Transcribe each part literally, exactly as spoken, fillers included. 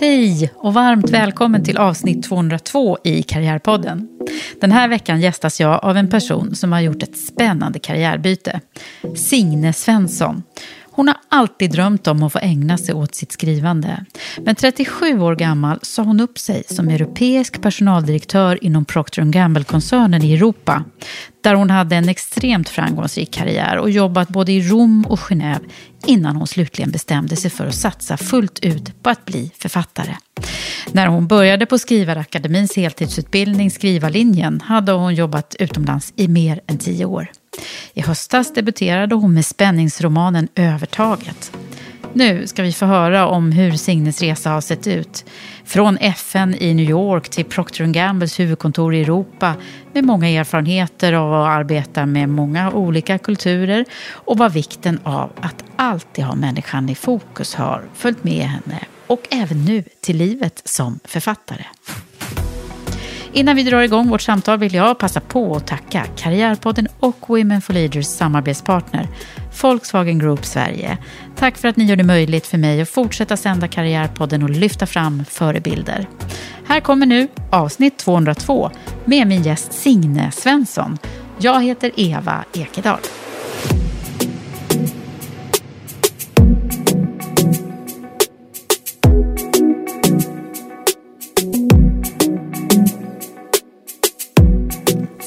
Hej och varmt välkommen till avsnitt tvåhundratvå i Karriärpodden. Den här veckan gästas jag av en person som har gjort ett spännande karriärbyte. Signe Svensson. Hon har alltid drömt om att få ägna sig åt sitt skrivande. Men trettiosju år gammal sa hon upp sig som europeisk personaldirektör inom Procter and Gamble-koncernen i Europa. Där hon hade en extremt framgångsrik karriär och jobbat både i Rom och Genève innan hon slutligen bestämde sig för att satsa fullt ut på att bli författare. När hon började på Skrivarakademins heltidsutbildning Skrivalinjen hade hon jobbat utomlands i mer än tio år. I höstas debuterade hon med spänningsromanen Övertaget. Nu ska vi få höra om hur Signes resa har sett ut. Från F N i New York till Procter and Gambles huvudkontor i Europa med många erfarenheter av att arbeta med många olika kulturer och vad vikten av att alltid ha människan i fokus har följt med henne och även nu till livet som författare. Innan vi drar igång vårt samtal vill jag passa på att tacka Karriärpodden och Women for Leaders samarbetspartner Volkswagen Group Sverige. Tack för att ni gör det möjligt för mig att fortsätta sända Karriärpodden och lyfta fram förebilder. Här kommer nu avsnitt tvåhundratvå med min gäst Signe Svensson. Jag heter Eva Ekedahl.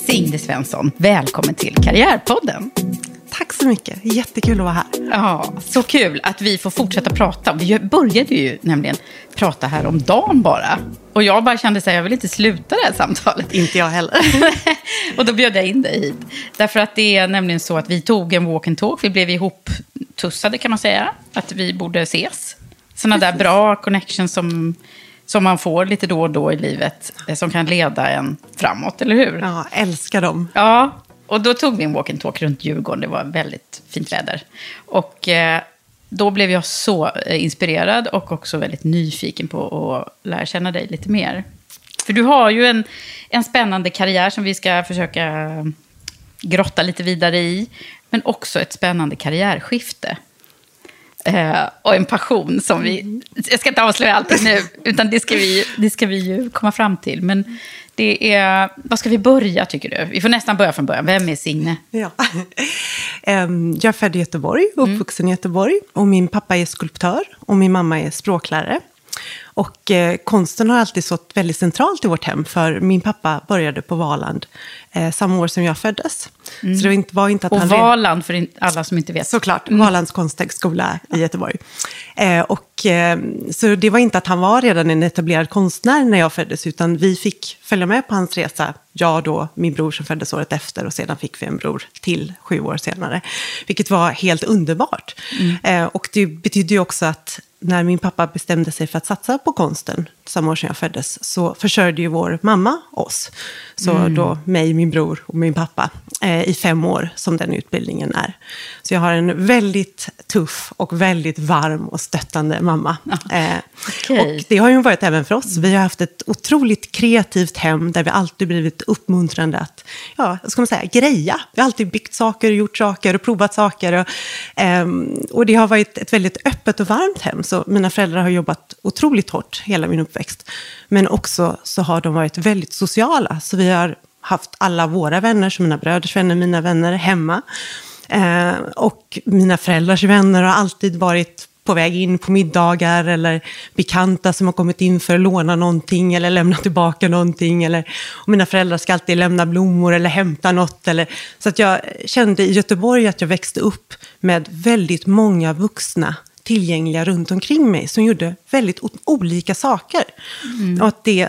Signe Svensson, välkommen till Karriärpodden. Tack så mycket, jättekul att vara här. Ja, så kul att vi får fortsätta prata. Vi började ju nämligen prata här om dagen bara. Och jag bara kände att jag vill inte sluta det här samtalet. Inte jag heller. Och då bjöd jag in dig hit. Därför att det är nämligen så att vi tog en walk and talk. Vi blev ihop tussade kan man säga. Att vi borde ses. Sådana där bra connections som... Som man får lite då och då i livet. Som kan leda en framåt, eller hur? Ja, älskar dem. Ja, och då tog vi en walk and talk runt Djurgården. Det var väldigt fint väder. Och eh, då blev jag så inspirerad och också väldigt nyfiken på att lära känna dig lite mer. För du har ju en, en spännande karriär som vi ska försöka grotta lite vidare i. Men också ett spännande karriärskifte. Uh, och en passion som vi... Jag ska inte avslöja allt nu, utan det ska, vi, det ska vi ju komma fram till. Men det är... Vad ska vi börja, tycker du? Vi får nästan börja från början. Vem är Signe? Ja. Um, jag är född i Göteborg, uppvuxen mm. i Göteborg. Och min pappa är skulptör och min mamma är språklärare. Och eh, konsten har alltid stått väldigt centralt i vårt hem. För min pappa började på Valand eh, samma år som jag föddes. Mm. Så det var inte, var inte att och han Valand, för alla som inte vet. Såklart, mm. Valands konsthögskola i Göteborg. Eh, och, eh, så det var inte att han var redan en etablerad konstnär när jag föddes. Utan vi fick följa med på hans resa. Jag då, min bror som föddes året efter. Och sedan fick vi en bror till sju år senare. Vilket var helt underbart. Mm. Eh, och det betydde ju också att... När min pappa bestämde sig för att satsa på konsten samma år sedan jag föddes, så försörjde ju vår mamma oss. Så mm. då mig, min bror och min pappa eh, i fem år som den utbildningen är. Så jag har en väldigt tuff och väldigt varm och stöttande mamma. Ja. Eh, okay. Och det har ju varit även för oss. Vi har haft ett otroligt kreativt hem där vi alltid blivit uppmuntrande att, ja, ska man säga, greja. Vi har alltid byggt saker och gjort saker och provat saker. Och, eh, och det har varit ett väldigt öppet och varmt hem. Så mina föräldrar har jobbat otroligt hårt hela min uppväxt. Men också så har de varit väldigt sociala. Så vi har haft alla våra vänner, som mina bröders vänner, mina vänner hemma. Eh, och mina föräldrars vänner har alltid varit på väg in på middagar eller bekanta som har kommit in för att låna någonting eller lämna tillbaka någonting. Eller, och mina föräldrar ska alltid lämna blommor eller hämta något. Eller, så att jag kände i Göteborg att jag växte upp med väldigt många vuxna tillgängliga runt omkring mig som gjorde väldigt olika saker. Mm. Och att det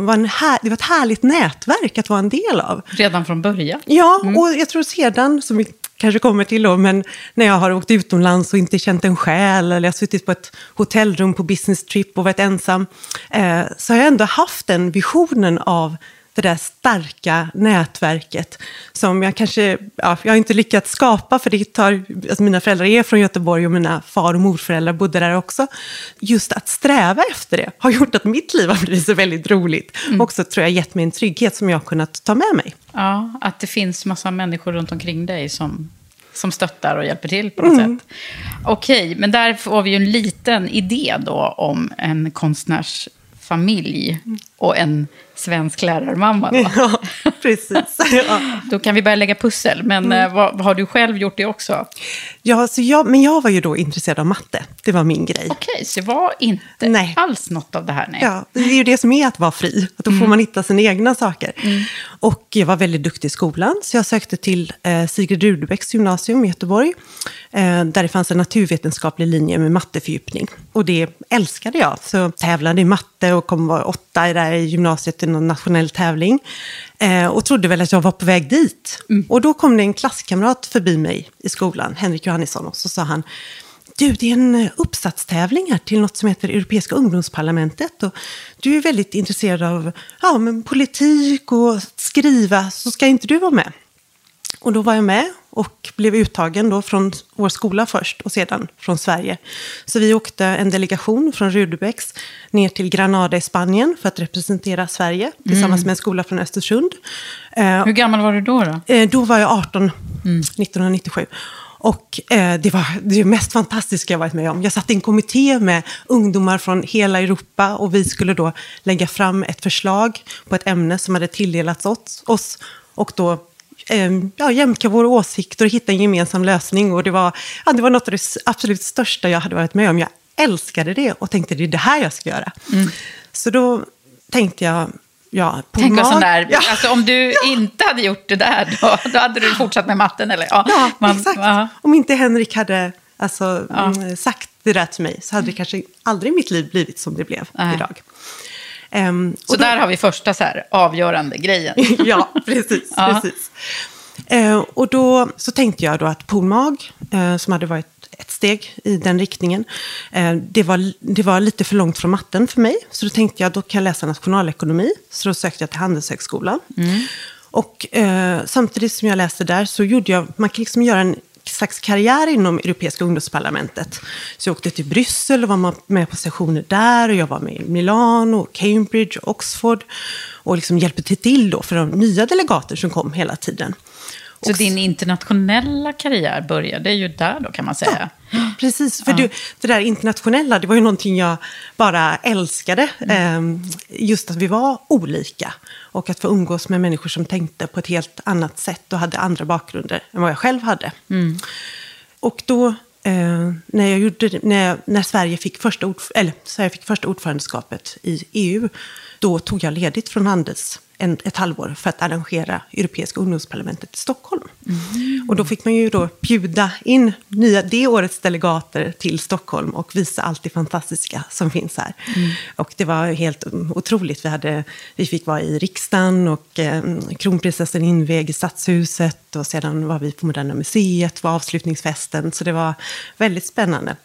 var en här, det var ett härligt nätverk att vara en del av. Redan från början? Ja, mm. och jag tror sedan, som vi kanske kommer till då, men när jag har åkt utomlands och inte känt en själ, eller jag har suttit på ett hotellrum på business trip och varit ensam, eh, så har jag ändå haft den visionen av det där starka nätverket som jag kanske, ja, jag har inte lyckats skapa, för det tar, alltså mina föräldrar är från Göteborg och mina far- och morföräldrar bodde där också. Just att sträva efter det har gjort att mitt liv har blivit så väldigt roligt. Mm. Också tror jag gett mig en trygghet som jag har kunnat ta med mig. Ja, att det finns massa människor runt omkring dig som... som stöttar och hjälper till på något mm. sätt. Okej, men där får vi ju en liten idé då om en konstnärsfamilj mm. och en svensk lärarmamma då. Ja, precis. Ja. Då kan vi börja lägga pussel, men mm. vad, har du själv gjort det också? Ja, så jag, men jag var ju då intresserad av matte. Det var min grej. Okej, så det var inte nej. alls något av det här, nej. Ja, det är ju det som är att vara fri. Att då mm. får man hitta sina egna saker. Mm. Och jag var väldigt duktig i skolan, så jag sökte till eh, Sigrid Rudbecks gymnasium i Göteborg. Eh, där det fanns en naturvetenskaplig linje med mattefördjupning. Och det älskade jag. Så tävlade i matte och kom vara åtta i det här gymnasiet i någon nationell tävling. Eh, och trodde väl att jag var på väg dit. Mm. Och då kom det en klasskamrat förbi mig i skolan, Henrik Johannesson, och så sa han: du, det är en uppsatstävling här till något som heter Europeiska ungdomsparlamentet, och du är väldigt intresserad av, ja, men politik och att skriva, så ska inte du vara med? Och då var jag med och blev uttagen då från vår skola först och sedan från Sverige. Så vi åkte en delegation från Rudbecks ner till Granada i Spanien för att representera Sverige tillsammans mm. med en skola från Östersund. Hur gammal var du då? Då, då var jag arton, mm. nittonhundranittiosju. Och eh, det var det mest fantastiska jag varit med om. Jag satt i en kommitté med ungdomar från hela Europa, och vi skulle då lägga fram ett förslag på ett ämne som hade tilldelats åt oss, och då eh, ja, jämka våra åsikter och hitta en gemensam lösning. Och det var, ja, det var något av det absolut största jag hade varit med om. Jag älskade det och tänkte, det är det här jag ska göra. Mm. Så då tänkte jag... Ja, tänk oss sån där, ja. Alltså, om du ja. inte hade gjort det där, då, då hade du fortsatt med matten. Eller? Ja, ja man, exakt. Aha. Om inte Henrik hade alltså, ja. sagt det där till mig, så hade det kanske aldrig i mitt liv blivit som det blev Nej. idag. Um, så då, där har vi första så här, avgörande grejen. Ja, precis. ja. precis. Uh, och då så tänkte jag då att polmag, uh, som hade varit ett steg i den riktningen. Det var, det var lite för långt från matten för mig. Så då tänkte jag, då kan jag läsa nationalekonomi. Så då sökte jag till Handelshögskolan. Mm. Och eh, samtidigt som jag läste där så gjorde jag, man kan liksom göra en slags karriär inom Europeiska ungdomsparlamentet. Så jag åkte till Bryssel och var med på sessioner där. Och jag var med i Milano och Cambridge och Oxford. Och liksom hjälpte till då för de nya delegater som kom hela tiden. Så din internationella karriär började ju där då, kan man säga. Ja, precis, för ja. du, det där internationella, det var ju någonting jag bara älskade. Mm. Just att vi var olika och att få umgås med människor som tänkte på ett helt annat sätt och hade andra bakgrunder än vad jag själv hade. Mm. Och då... Eh, när, jag gjorde, när, jag, när Sverige, fick första ord, eller, Sverige fick första ordförandeskapet i E U, då tog jag ledigt från Handels en, ett halvår för att arrangera Europeiska ungdomsparlamentet i Stockholm. Mm. Och då fick man ju då bjuda in nya, det årets delegater till Stockholm och visa allt det fantastiska som finns här. Mm. Och det var helt otroligt. Vi, hade, vi fick vara i riksdagen och eh, kronprinsessan invig i stadshuset, och sedan var vi på Moderna museet, var avslutningsfesten, så det var väldigt spännande.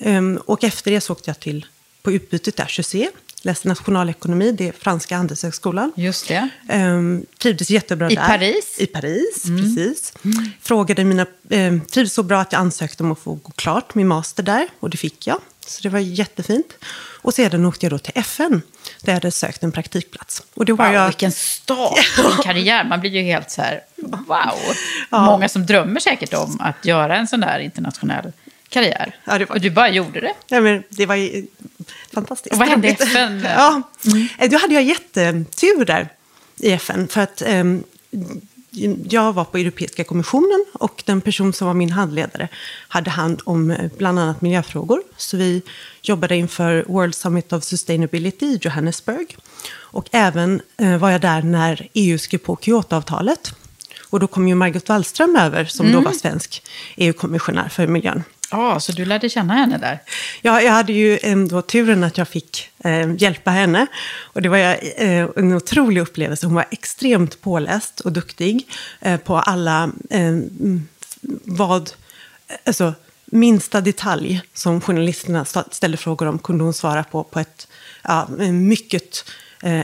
Um, och efter det så åkte jag till på utbytet där, tjugotre läste nationalekonomi, det är franska Handelshögskolan. Just det. Ehm, trivdes jättebra I där. I Paris? I Paris, mm. precis. Mm. Frågade mina, eh, trivdes så bra att jag ansökte om att få gå klart min master där, och det fick jag. Så det var jättefint. Och sedan åkte jag då till F N, där jag hade sökt en praktikplats. Och det var wow, jag... vilken start i karriär. Man blir ju helt så här, wow. Ja. Många som drömmer säkert om att göra en sån där internationell karriär. Ja, det var... Och du bara gjorde det. Ja, men det var ju fantastiskt. Och vad hände i F N? Ja, då hade jag jättetur där i F N. För att um, jag var på Europeiska kommissionen, och den person som var min handledare hade hand om bland annat miljöfrågor. Så vi jobbade inför World Summit of Sustainability i Johannesburg. Och även eh, var jag där när E U skrev på Kyotoavtalet. Och då kom ju Margot Wallström över, som mm. då var svensk E U-kommissionär för miljön. Ja, ah, så du lärde känna henne där? Ja, jag hade ju ändå turen att jag fick eh, hjälpa henne. Och det var eh, en otrolig upplevelse. Hon var extremt påläst och duktig eh, på alla... Eh, vad... Alltså, minsta detalj som journalisterna ställde frågor om kunde hon svara på på ett ja, mycket... Eh,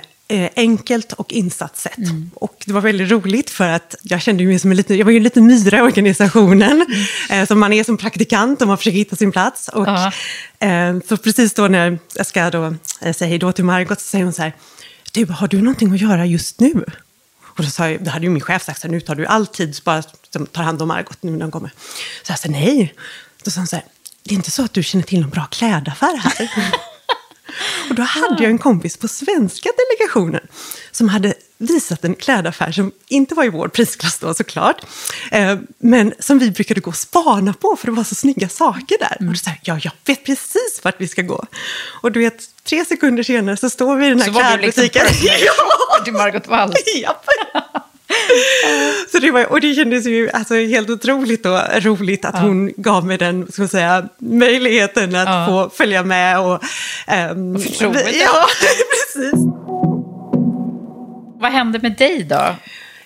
enkelt och insatt sätt. Mm. Och det var väldigt roligt, för att jag kände mig som en liten, jag var ju en liten myra i organisationen, mm. som man är som praktikant och man försöker hitta sin plats. Och uh-huh. så precis då när jag ska då säga hej då till Margot, så säger hon så här: du, har du någonting att göra just nu? Och då sa jag, det hade ju min chef sagt, nu tar du alltid bara tar hand om Margot nu när hon kommer. Så jag sa nej. Då sa hon så här: det är inte så att du känner till någon bra klädaffär här? Och då hade jag en kompis på svenska delegationen som hade visat en klädaffär som inte var i vår prisklass då, såklart. Eh, men som vi brukade gå och spana på, för det var så snygga saker där. Mm. Och då sa jag, jag vet precis vart vi ska gå. Och du vet, tre sekunder senare så står vi i den här klädbutiken. Så var du liksom ja. till Margot Wall. Japp. Så det var, och det kändes ju alltså helt otroligt och roligt att ja. hon gav mig den, ska jag säga, möjligheten att ja. få följa med och, um, och förtroende. Ja, precis. Vad hände med dig då?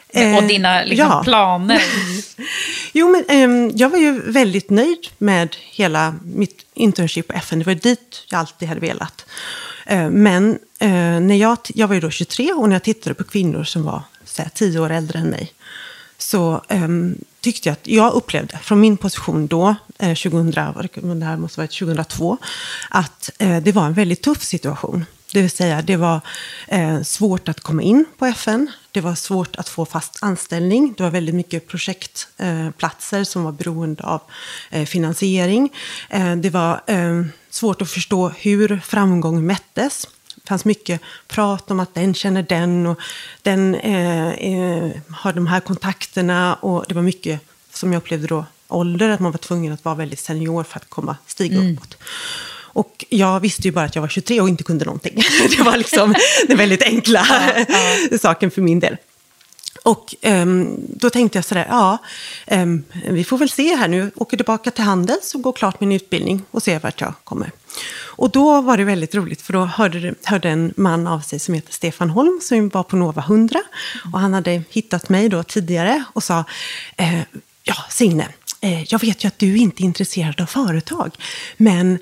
Eh, och dina liksom, ja. planer? Jo, men um, jag var ju väldigt nöjd med hela mitt internship på F N. Det var dit jag alltid hade velat. Uh, men uh, när jag, jag var ju då tjugotre, och när jag tittade på kvinnor som var tio år äldre än mig, så um, tyckte jag att jag upplevde från min position då, eh, tjugohundra, det här måste vara tjugohundratvå, att eh, det var en väldigt tuff situation. Det vill säga, det var eh, svårt att komma in på F N, det var svårt att få fast anställning, det var väldigt mycket projektplatser eh, som var beroende av eh, finansiering, eh, det var eh, svårt att förstå hur framgång mättes. Det fanns mycket prat om att den känner den och den eh, eh, har de här kontakterna, och det var mycket, som jag upplevde då, ålder, att man var tvungen att vara väldigt senior för att komma stiga mm. uppåt. Och jag visste ju bara att jag var tjugotre och inte kunde någonting. Det var liksom den väldigt enkla saken för min del. Och um, då tänkte jag sådär, ja, um, vi får väl se här nu. Åker tillbaka till Handels och går klart min utbildning och ser vart jag kommer. Och då var det väldigt roligt, för då hörde, hörde en man av sig som heter Stefan Holm, som var på Nova hundra. Och han hade hittat mig då tidigare och sa, eh, ja Signe, eh, jag vet ju att du inte är intresserad av företag, men...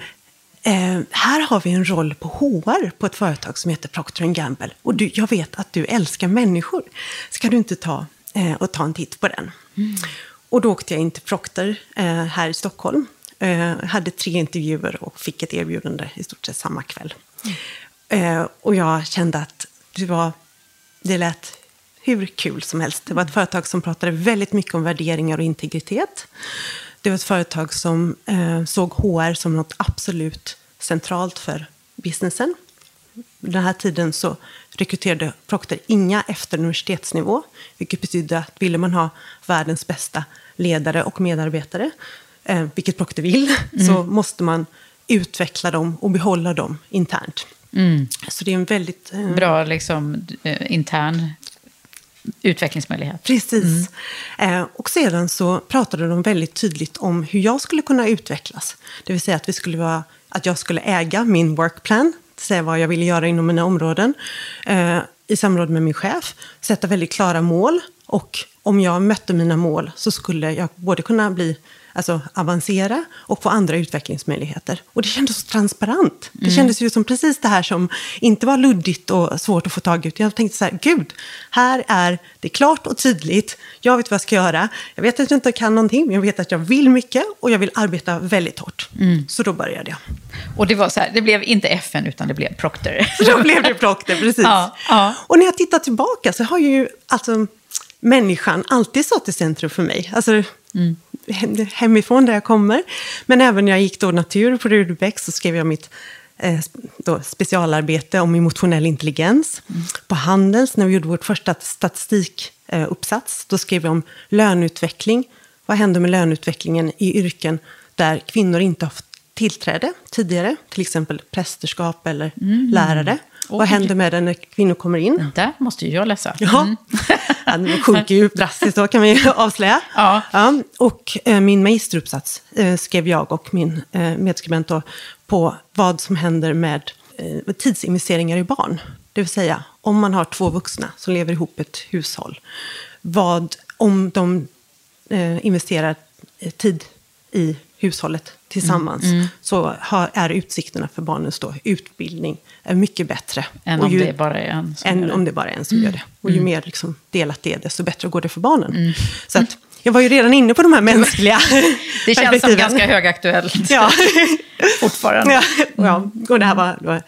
Eh, här har vi en roll på H R på ett företag som heter Procter and Gamble. Och du, jag vet att du älskar människor. Ska du inte ta, eh, och ta en titt på den? Mm. Och då åkte jag in till Procter eh, här i Stockholm. Eh, hade tre intervjuer och fick ett erbjudande i stort sett samma kväll. Mm. Eh, och jag kände att det, var, det lät hur kul som helst. Det var ett företag som pratade väldigt mycket om värderingar och integritet. Det var ett företag som eh, såg H R som något absolut centralt för businessen. Den här tiden så rekryterade Procter inga efter universitetsnivå, vilket betydde att ville man ha världens bästa ledare och medarbetare, eh, vilket Procter vill, mm. så måste man utveckla dem och behålla dem internt. Mm. Så det är en väldigt... Eh, Bra liksom, intern... utvecklingsmöjlighet. Precis. Mm. Eh, och sedan så pratade de väldigt tydligt om hur jag skulle kunna utvecklas. Det vill säga att, vi skulle vara, att jag skulle äga min workplan, säga vad jag ville göra inom mina områden, eh, i samråd med min chef, sätta väldigt klara mål, och om jag mötte mina mål så skulle jag både kunna bli alltså avancera och få andra utvecklingsmöjligheter. Och det kändes så transparent. Det mm. kändes ju som precis det här som inte var luddigt och svårt att få tag ut. Jag tänkte så här, gud, här är det klart och tydligt. Jag vet vad jag ska göra. Jag vet att jag inte kan någonting, men jag vet att jag vill mycket och jag vill arbeta väldigt hårt. Mm. Så då började jag. Och det var så här, det blev inte F N utan det blev Procter. Då blev det Procter, precis. Ja, ja. Och när jag tittar tillbaka så har ju alltså människan alltid stått i centrum för mig. Alltså mm. hemifrån där jag kommer. Men även när jag gick då natur på Rudbecks så skrev jag mitt eh, då, specialarbete om emotionell intelligens. Mm. På Handels, när vi gjorde vårt första statistikuppsats, eh, då skrev jag om löneutveckling. Vad händer med löneutvecklingen i yrken där kvinnor inte har tillträde tidigare? Till exempel prästerskap eller mm. lärare. Vad händer med den när kvinnor kommer in? Det måste ju jag läsa. Mm. Ja, den sjunker ju drastiskt då, kan vi avslöja. Ja. Ja, och eh, min magisteruppsats eh, skrev jag och min eh, medskribent då, på vad som händer med eh, tidsinvesteringar i barn. Det vill säga, om man har två vuxna som lever ihop ett hushåll. Vad om de eh, investerar tid i hushållet tillsammans, mm, mm. så har, är utsikterna för barnens då, utbildning är mycket bättre. Än om ju, det är bara är en som, än gör, det. Om det bara är en som mm. gör det. Och ju mm. mer liksom, delat det är, desto bättre går det för barnen. Mm. Så att, jag var ju redan inne på de här mänskliga det känns som ganska högaktuellt. Ja. Fortfarande. Ja, ja. Och det här var då,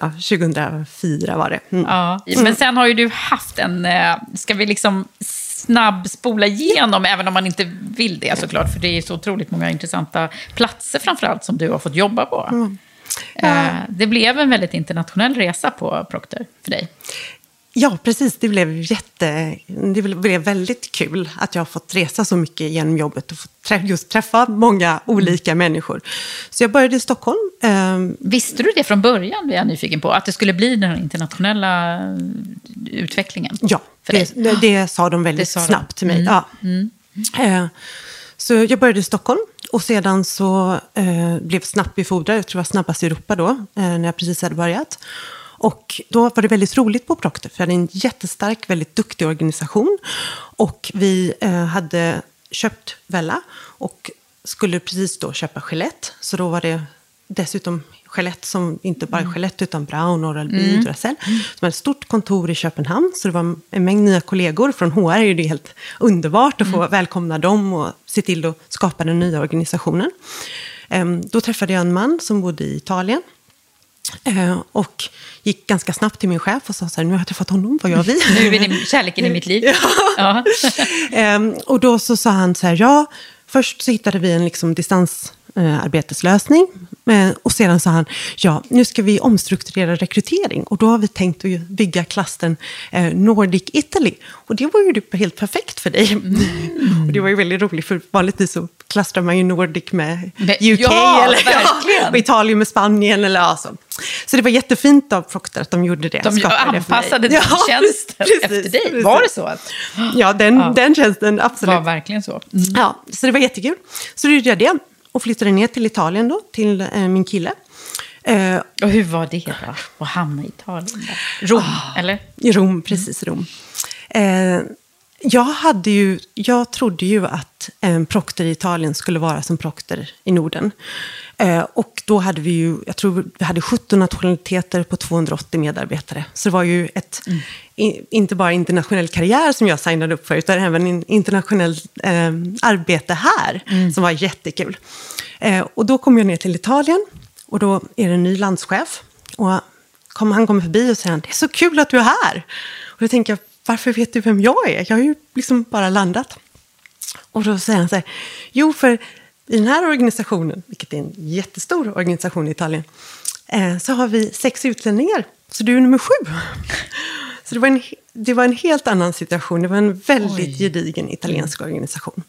ja, tjugohundrafyra var det. Mm. Ja. Men sen har ju du haft en, ska vi liksom snabb spola igenom, även om man inte vill det såklart, för det är så otroligt många intressanta platser framförallt som du har fått jobba på. Mm. Uh, det blev en väldigt internationell resa på Procter för dig. Ja, precis. Det blev, jätte, det blev väldigt kul att jag har fått resa så mycket genom jobbet och fått träffa, just träffa många olika mm. människor. Så jag började i Stockholm. Visste du det från början, är jag nyfiken på, att det skulle bli den internationella utvecklingen? Ja, det, det, det sa de väldigt sa snabbt de. till mig. Mm. Ja. Mm. Mm. Så jag började i Stockholm. Och sedan så eh, blev snabbt befordrad, jag tror jag var snabbast i Europa då, eh, när jag precis hade börjat. Och då var det väldigt roligt på Procter, för det är en jättestark, väldigt duktig organisation. Och vi eh, hade köpt Wella och skulle precis då köpa Gillette. Så då var det dessutom Gillette som inte bara Gillette utan Braun, Oral-B, mm. Duracell. Som hade ett stort kontor i Köpenhamn, så det var en mängd nya kollegor. Från H R är det helt underbart att få mm. välkomna dem och se till att skapa den nya organisationen. Ehm, då träffade jag en man som bodde i Italien. Och gick ganska snabbt till min chef och sa så här, nu har jag träffat honom, vad gör vi? Nu är det kärleken i mitt liv. Ja. Ja. Och då så sa han så här, ja, först så hittade vi en liksom distansarbeteslösning. Och sedan sa han, ja, nu ska vi omstrukturera rekrytering. Och då har vi tänkt att bygga klassen Nordic Italy. Och det var ju helt perfekt för dig. Mm. Och det var ju väldigt roligt, för vanligtvis så klastrar man ju Nordic med U K, ja, eller, ja, och Italien med Spanien. Eller, ja, så. så det var jättefint av Procter att de gjorde det. De anpassade den ja, tjänsten precis, efter dig. Precis. Var det så? Ja, den, ja. den tjänsten, absolut. Var verkligen så. Mm. Ja, så det var jättekul. Så gjorde jag det. Och flyttade ner till Italien då, till eh, min kille. Eh, och hur var det då? Att hamna i Italien? Där? Rom, ah, eller? I Rom, precis Rom. Eh, jag hade ju, jag trodde ju att eh, Procter i Italien skulle vara som Procter i Norden. Eh, och då hade vi ju, jag tror vi hade sjutton nationaliteter på tvåhundraåttio medarbetare. Så det var ju ett, mm. in, inte bara internationell karriär som jag signade upp för, utan även internationellt eh, arbete här mm. som var jättekul. Eh, och då kom jag ner till Italien och då är det en ny landschef. Och kom, han kommer förbi och säger, det är så kul att du är här. Och då tänker jag, varför vet du vem jag är? Jag har ju liksom bara landat. Och då säger han så här, jo för... i den här organisationen, vilket är en jättestor organisation i Italien, så har vi sex utlänningar. Så du är nummer sju. Så det var en, det var en helt annan situation. Det var en väldigt Oj. gedigen italiensk organisation.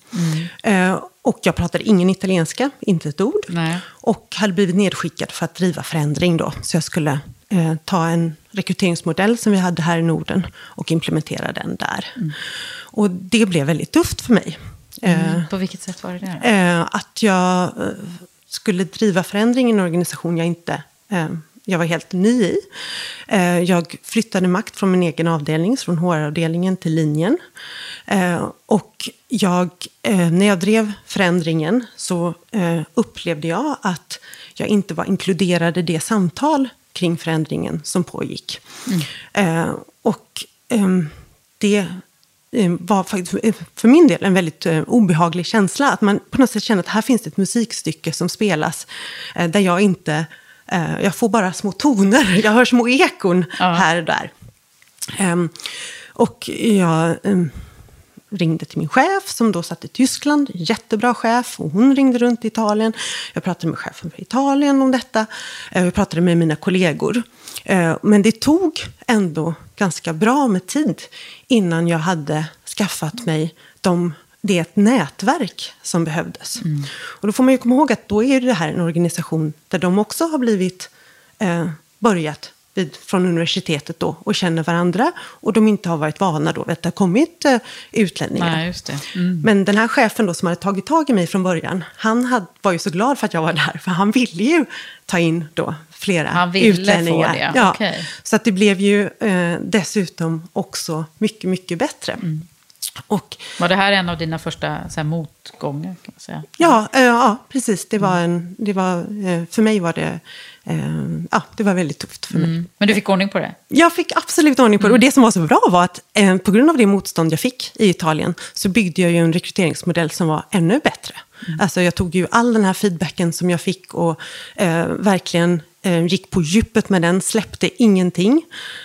Mm. Och jag pratade ingen italienska, inte ett ord. Nej. Och hade blivit nedskickad för att driva förändring då. Så jag skulle eh, ta en rekryteringsmodell som vi hade här i Norden och implementera den där. Mm. Och det blev väldigt tufft för mig. Mm, på vilket sätt var det där? Att jag skulle driva förändring i en organisation jag inte jag var helt ny i. Jag flyttade makt från min egen avdelning, från H R-avdelningen till linjen. Och jag, när jag drev förändringen så upplevde jag att jag inte var inkluderad i det samtal kring förändringen som pågick. Mm. Och det var faktiskt för min del en väldigt obehaglig känsla. Att man på något sätt känner att här finns ett musikstycke som spelas där jag inte... Jag får bara små toner, jag hör små ekon ja. här och där. Och jag ringde till min chef som då satt i Tyskland, jättebra chef. Och hon ringde runt i Italien. Jag pratade med chefen för Italien om detta. Jag pratade med mina kollegor. Men det tog ändå ganska bra med tid innan jag hade skaffat mig de... Det är ett nätverk som behövdes. Mm. Och då får man ju komma ihåg att då är det här en organisation där de också har blivit eh, börjat vid, från universitetet då och känner varandra. Och de inte har varit vana då att det har kommit eh, utlänningar. Nej, just det. Mm. Men den här chefen då som hade tagit tag i mig från början, han hade, var ju så glad för att jag var där. För han ville ju ta in då flera han ville utlänningar. Få det. Ja. Okay. Så att det blev ju eh, dessutom också mycket, mycket bättre. Mm. Och, var det här en av dina första så här, motgångar kan man säga? Ja, äh, ja precis. Det var en, det var, för mig var det, äh, ja, det var väldigt tufft för mm. mig. Men du fick ordning på det? Jag fick absolut ordning på det. Mm. Och det som var så bra var att äh, på grund av det motstånd jag fick i Italien så byggde jag ju en rekryteringsmodell som var ännu bättre. Mm. Alltså jag tog ju all den här feedbacken som jag fick och äh, verkligen äh, gick på djupet med den. Släppte ingenting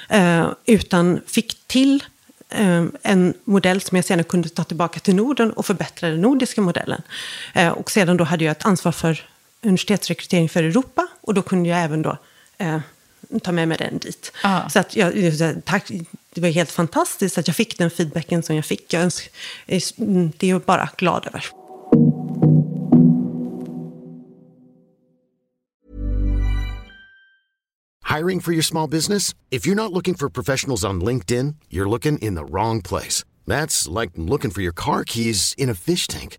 äh, utan fick till... en modell som jag senare kunde ta tillbaka till Norden och förbättra den nordiska modellen. Och sedan då hade jag ett ansvar för universitetsrekrytering för Europa och då kunde jag även då eh, ta med mig den dit. Aha. Så att jag, det var helt fantastiskt att jag fick den feedbacken som jag fick. Jag önsk, det är jag bara glad över. Hiring for your small business? If you're not looking for professionals on LinkedIn, you're looking in the wrong place. That's like looking for your car keys in a fish tank.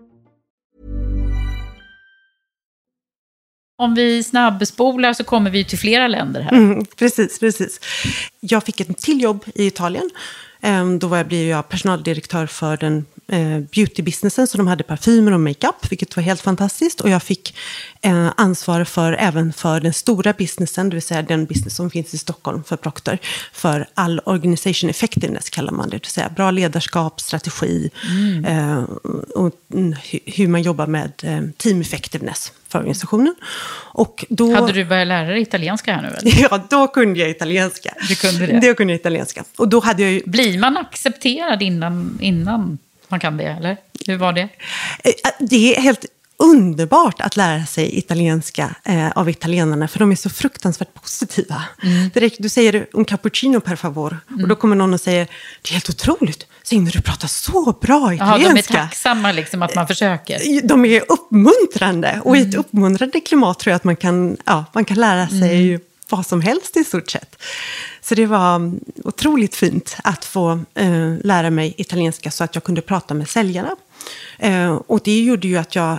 Om vi snabbspolar så kommer vi till flera länder här. Mm, precis, precis. Jag fick ett till jobb i Italien. Då blev jag personaldirektör för den beautybusinessen, så de hade parfymer och makeup, vilket var helt fantastiskt. Och jag fick eh, ansvar för, även för den stora businessen, det vill säga den business som finns i Stockholm för Procter, för all organisation effectiveness kallar man det, det vill säga bra ledarskap, strategi mm. eh, och hur man jobbar med team effectiveness för organisationen. Och då, hade du börjat lära dig italienska här nu? Eller? Ja, då kunde jag italienska. Du kunde det? Då kunde jag italienska. Och då hade jag ju... Blir man accepterad innan, innan man kan det, eller? Hur var det? Det är helt underbart att lära sig italienska eh, av italienarna, för de är så fruktansvärt positiva. Mm. Direkt, du säger un cappuccino per favor, mm. och då kommer någon och säger, det är helt otroligt, Signe, du pratar så bra italienska. Jaha, de är tacksamma liksom att man försöker. De är uppmuntrande, mm. och i ett uppmuntrande klimat tror jag att man kan, ja, man kan lära sig mm. vad som helst i stort sett. Så det var otroligt fint att få eh, lära mig italienska så att jag kunde prata med säljarna. Eh, och det gjorde ju att jag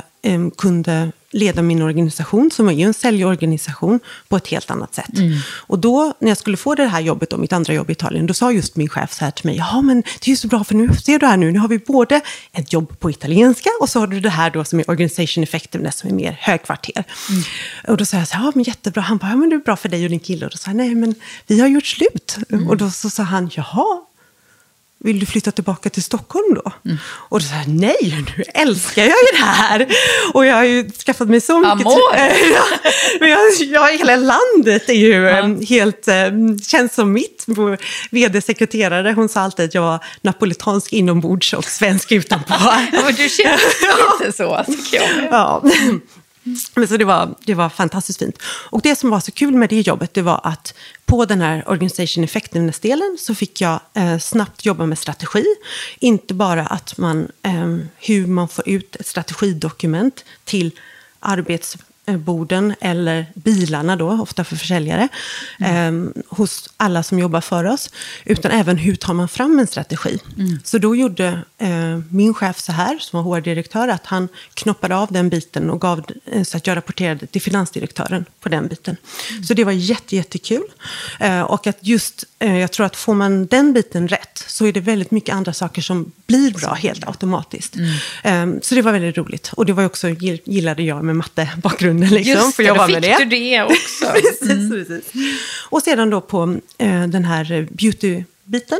kunde leda min organisation, som är ju en säljorganisation, på ett helt annat sätt. Mm. Och då, när jag skulle få det här jobbet och mitt andra jobb i Italien, då sa just min chef så här till mig, ja men det är ju så bra, för nu ser du här nu, nu har vi både ett jobb på italienska och så har du det här då som är organisation effectiveness, som är mer högkvarter. Mm. Och då sa jag så här, ja men jättebra, han bara, ja men det är bra för dig och din kille. Och då sa jag, nej men vi har gjort slut. Mm. Och då så sa han, jaha, vill du flytta tillbaka till Stockholm då? Mm. Och då sa jag, nej, nu älskar jag ju det här. Och jag har ju skaffat mig så mycket... Amor! Men jag, jag, hela landet är ju mm. helt... Känns som mitt. V D-sekreterare, hon sa alltid att jag var napolitansk inombords och svensk utanpå. Men du känner lite så, tycker jag. Ja. Men så det var, det var fantastiskt fint. Och det som var så kul med det jobbet, det var att på den här organisation effectiveness-delen så fick jag eh, snabbt jobba med strategi. Inte bara att man, eh, hur man får ut ett strategidokument till arbetsborden eller bilarna då, ofta för försäljare, mm. eh, hos alla som jobbar för oss, utan även hur tar man fram en strategi. Mm. Så då gjorde eh, min chef så här, som var H R-direktör, att han knoppade av den biten och gav, eh, så att jag rapporterade till finansdirektören på den biten. Mm. Så det var jätte, jättekul. Eh, och att just, eh, jag tror att får man den biten rätt, så är det väldigt mycket andra saker som blir bra helt automatiskt. Mm. Eh, så det var väldigt roligt. Och det var också, gillade jag med mattebakgrund. Liksom, just det, då fick det. Du det också. Precis, mm. precis. Och sedan då på eh, den här beauty-biten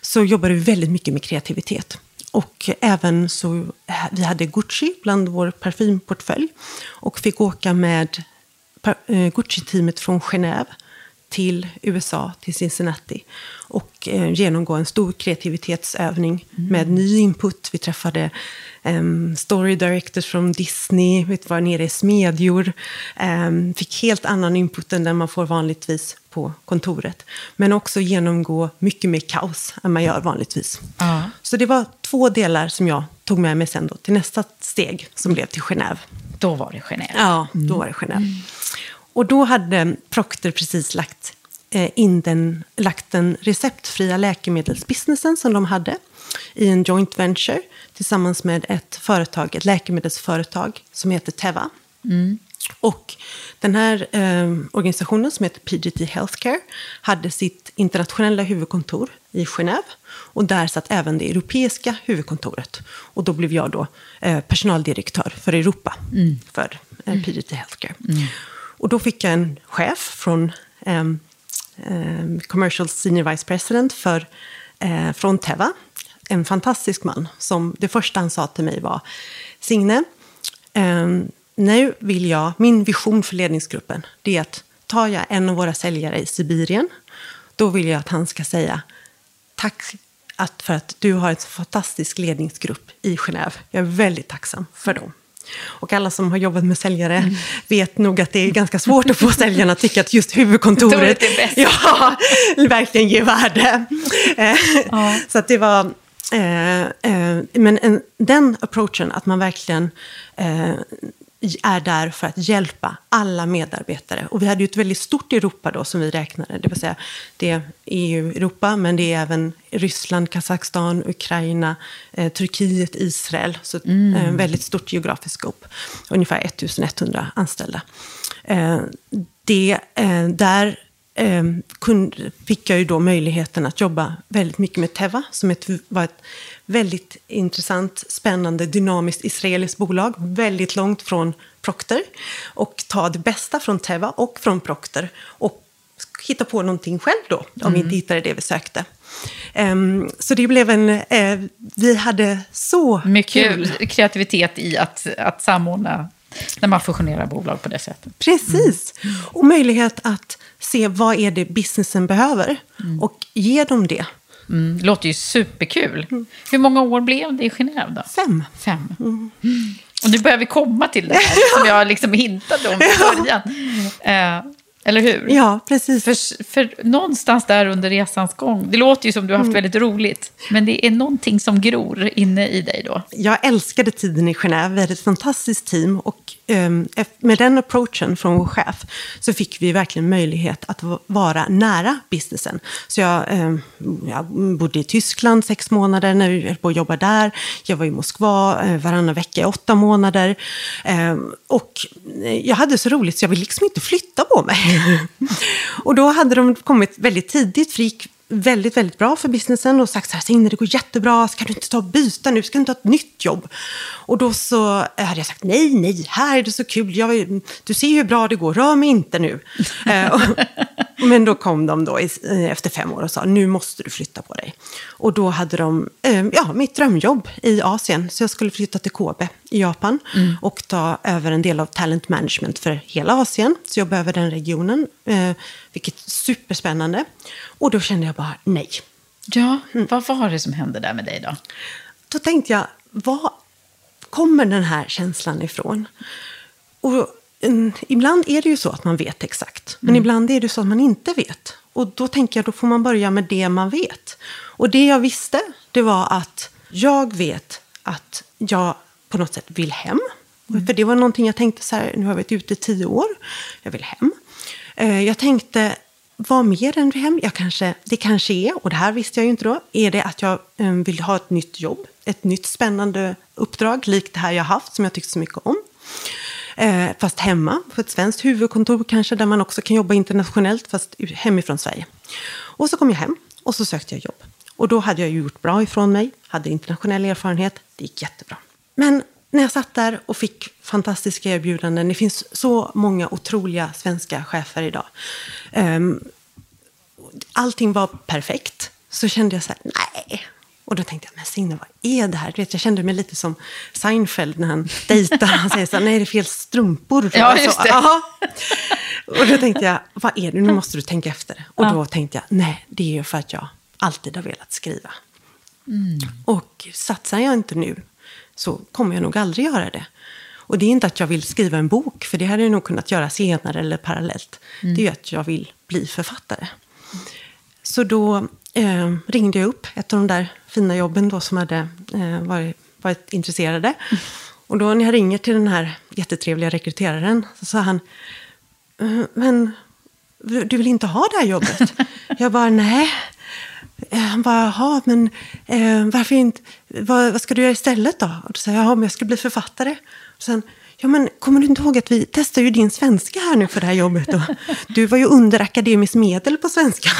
så jobbar vi väldigt mycket med kreativitet. Och även så, vi hade Gucci bland vår parfymportfölj och fick åka med eh, Gucci-teamet från Genève till U S A, till Cincinnati, och eh, genomgå en stor kreativitetsövning mm. med ny input. Vi träffade um, story directors från Disney, vi var nere i smedjor, um, fick helt annan input än den man får vanligtvis på kontoret. Men också genomgå mycket mer kaos än man gör vanligtvis. Mm. Så det var två delar som jag tog med mig sen då till nästa steg, som blev till Genève. Då var det Genève. Ja, mm. då var det Genève. Mm. Och då hade Procter precis lagt in den, lagt den receptfria läkemedelsbusinessen som de hade i en joint venture tillsammans med ett företag, ett läkemedelsföretag som heter Teva. Mm. Och den här eh, organisationen som heter P G T Healthcare hade sitt internationella huvudkontor i Genève, och där satt även det europeiska huvudkontoret. Och då blev jag då eh, personaldirektör för Europa mm. för eh, P G T Healthcare. Mm. Och då fick jag en chef från um, um, Commercial Senior Vice President för, uh, från Teva. En fantastisk man, som det första han sa till mig var, Signe, um, nu vill jag, min vision för ledningsgruppen, det är att tar jag en av våra säljare i Sibirien, då vill jag att han ska säga, tack att, för att du har en fantastisk ledningsgrupp i Genève. Jag är väldigt tacksam för dem. Och alla som har jobbat med säljare mm. vet nog att det är ganska svårt att få säljarna att tycka att just huvudkontoret är bäst. Ja, verkligen ger värde. Ja. Så att det var... Eh, eh, men en, den approachen, att man verkligen eh, är där för att hjälpa alla medarbetare. Och vi hade ju ett väldigt stort Europa då som vi räknade. Det vill säga, det är E U-Europa, men det är även Ryssland, Kazakstan, Ukraina, eh, Turkiet, Israel. Så mm. eh, väldigt stort geografiskt scope. Ungefär ettusenetthundra anställda. Eh, det, eh, där eh, kunde, fick jag ju då möjligheten att jobba väldigt mycket med Teva, som ett, var ett väldigt intressant, spännande, dynamiskt israeliskt bolag, väldigt långt från Procter, och ta det bästa från Teva och från Procter och hitta på någonting själv då, om mm. vi inte hittade det vi sökte. Um, så det blev en... Uh, vi hade så mycket kul. Kreativitet i att, att samordna när man fusionerar bolag på det sättet. Precis. Mm. Och möjlighet att se vad är det businessen behöver mm. och ge dem det. Mm. Det låter ju superkul. Mm. Hur många år blev det i Genève då? Fem. Fem. Mm. Mm. Och nu börjar vi komma till det här som jag liksom hintade om i början. Mm. Uh, Eller hur? Ja, precis. För, för någonstans där under resans gång, det låter ju som du har haft mm. väldigt roligt, men det är någonting som gror inne i dig då. Jag älskade tiden i Genève, vi hade ett fantastiskt team, och eh, med den approachen från vår chef så fick vi verkligen möjlighet att vara nära businessen. Så jag, eh, jag bodde i Tyskland sex månader när vi höll på att jobba där. Jag var i Moskva eh, varannan vecka i åtta månader. Eh, och jag hade så roligt så jag ville liksom inte flytta på mig. Och då hade de kommit väldigt tidigt, för det gick väldigt, väldigt bra för businessen, och sagt så här: Signe, det går jättebra, ska du inte ta byta nu, ska du inte ha ett nytt jobb? Och då så hade jag sagt nej, nej, här är det så kul, jag, du ser ju hur bra det går, rör mig inte nu. Men då kom de då efter fem år och sa, nu måste du flytta på dig. Och då hade de, ja, mitt drömjobb i Asien, så jag skulle flytta till Kobe i Japan mm. och ta över en del av talent management för hela Asien, så jag behöver den regionen, vilket är superspännande. Och då kände jag bara, nej. Ja, mm. vad var det som hände där med dig då? Då tänkte jag, var kommer den här känslan ifrån? Och en, ibland är det ju så att man vet exakt. Men mm. ibland är det så att man inte vet. Och då tänker jag, då får man börja med det man vet. Och det jag visste, det var att jag vet att jag på något sätt vill hem. Mm. För det var någonting jag tänkte så här, nu har jag varit ute i tio år. Jag vill hem. Jag tänkte... Vad mer än hem? Jag kanske, det kanske är, och det här visste jag ju inte då, är det att jag vill ha ett nytt jobb. Ett nytt spännande uppdrag, likt det här jag haft, som jag tyckte så mycket om. Eh, fast hemma, på ett svenskt huvudkontor kanske, där man också kan jobba internationellt, fast hemifrån Sverige. Och så kom jag hem, och så sökte jag jobb. Och då hade jag gjort bra ifrån mig, hade internationell erfarenhet, det gick jättebra. Men... När jag satt där och fick fantastiska erbjudanden, det finns så många otroliga svenska chefer idag. Um, allting var perfekt, så kände jag så här, nej. Och då tänkte jag, men Signe, vad är det här? Du vet, jag kände mig lite som Seinfeld när han dejtar. Han säger så här, nej, det är fel strumpor. Ja, just det. Aha. Och då tänkte jag, vad är det? Nu måste du tänka efter. Och då tänkte jag, nej, det är ju för att jag alltid har velat skriva. Mm. Och satsar jag inte nu, så kommer jag nog aldrig göra det. Och det är inte att jag vill skriva en bok, för det hade jag nog kunnat göra senare eller parallellt. Mm. Det är ju att jag vill bli författare. Mm. Så då eh, ringde jag upp ett av de där fina jobben då, som hade eh, varit, varit intresserade. Mm. Och då när jag ringer till den här jättetrevliga rekryteraren, så sa han, men du vill inte ha det här jobbet? Jag bara, nej. Han bara, jaha, men eh, varför inte, vad, vad ska du göra istället då? Och då sa jag, ja, men jag ska bli författare. Och sen, ja, men kommer du inte ihåg att vi testar ju din svenska här nu för det här jobbet? Och du var ju under akademiskt medel på svenska.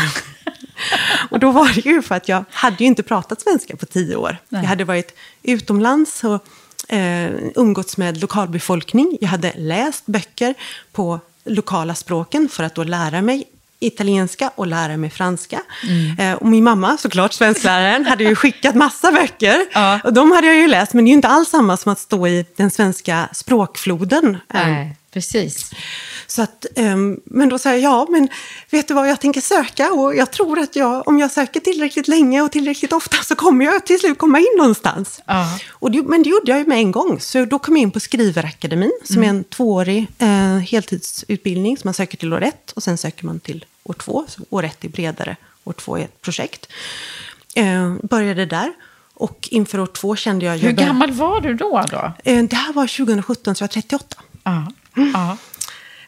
Och då var det ju för att jag hade ju inte pratat svenska på tio år. Nej. Jag hade varit utomlands och eh, umgåtts med lokalbefolkning. Jag hade läst böcker på lokala språken för att då lära mig italienska och lära mig franska. Mm. Eh, och min mamma, såklart svenskläraren, hade ju skickat massa böcker. Ja. Och de hade jag ju läst, men det är ju inte alls samma som att stå i den svenska språkfloden. Nej, eh. precis. Så att, eh, men då säger jag, ja, men vet du vad, jag tänker söka, och jag tror att jag, om jag söker tillräckligt länge och tillräckligt ofta, så kommer jag till slut komma in någonstans. Ja. Och det, men det gjorde jag ju med en gång. Så då kom jag in på Skrivarakademin, som mm. är en tvåårig eh, heltidsutbildning som man söker till år ett, och sen söker man till år två, så år ett är bredare, år två är ett projekt. Eh, började där, och inför år två kände jag... Hur jag började... gammal var du då? då? Eh, det här var tjugosjutton, så jag var trettioåtta. Ja, ja.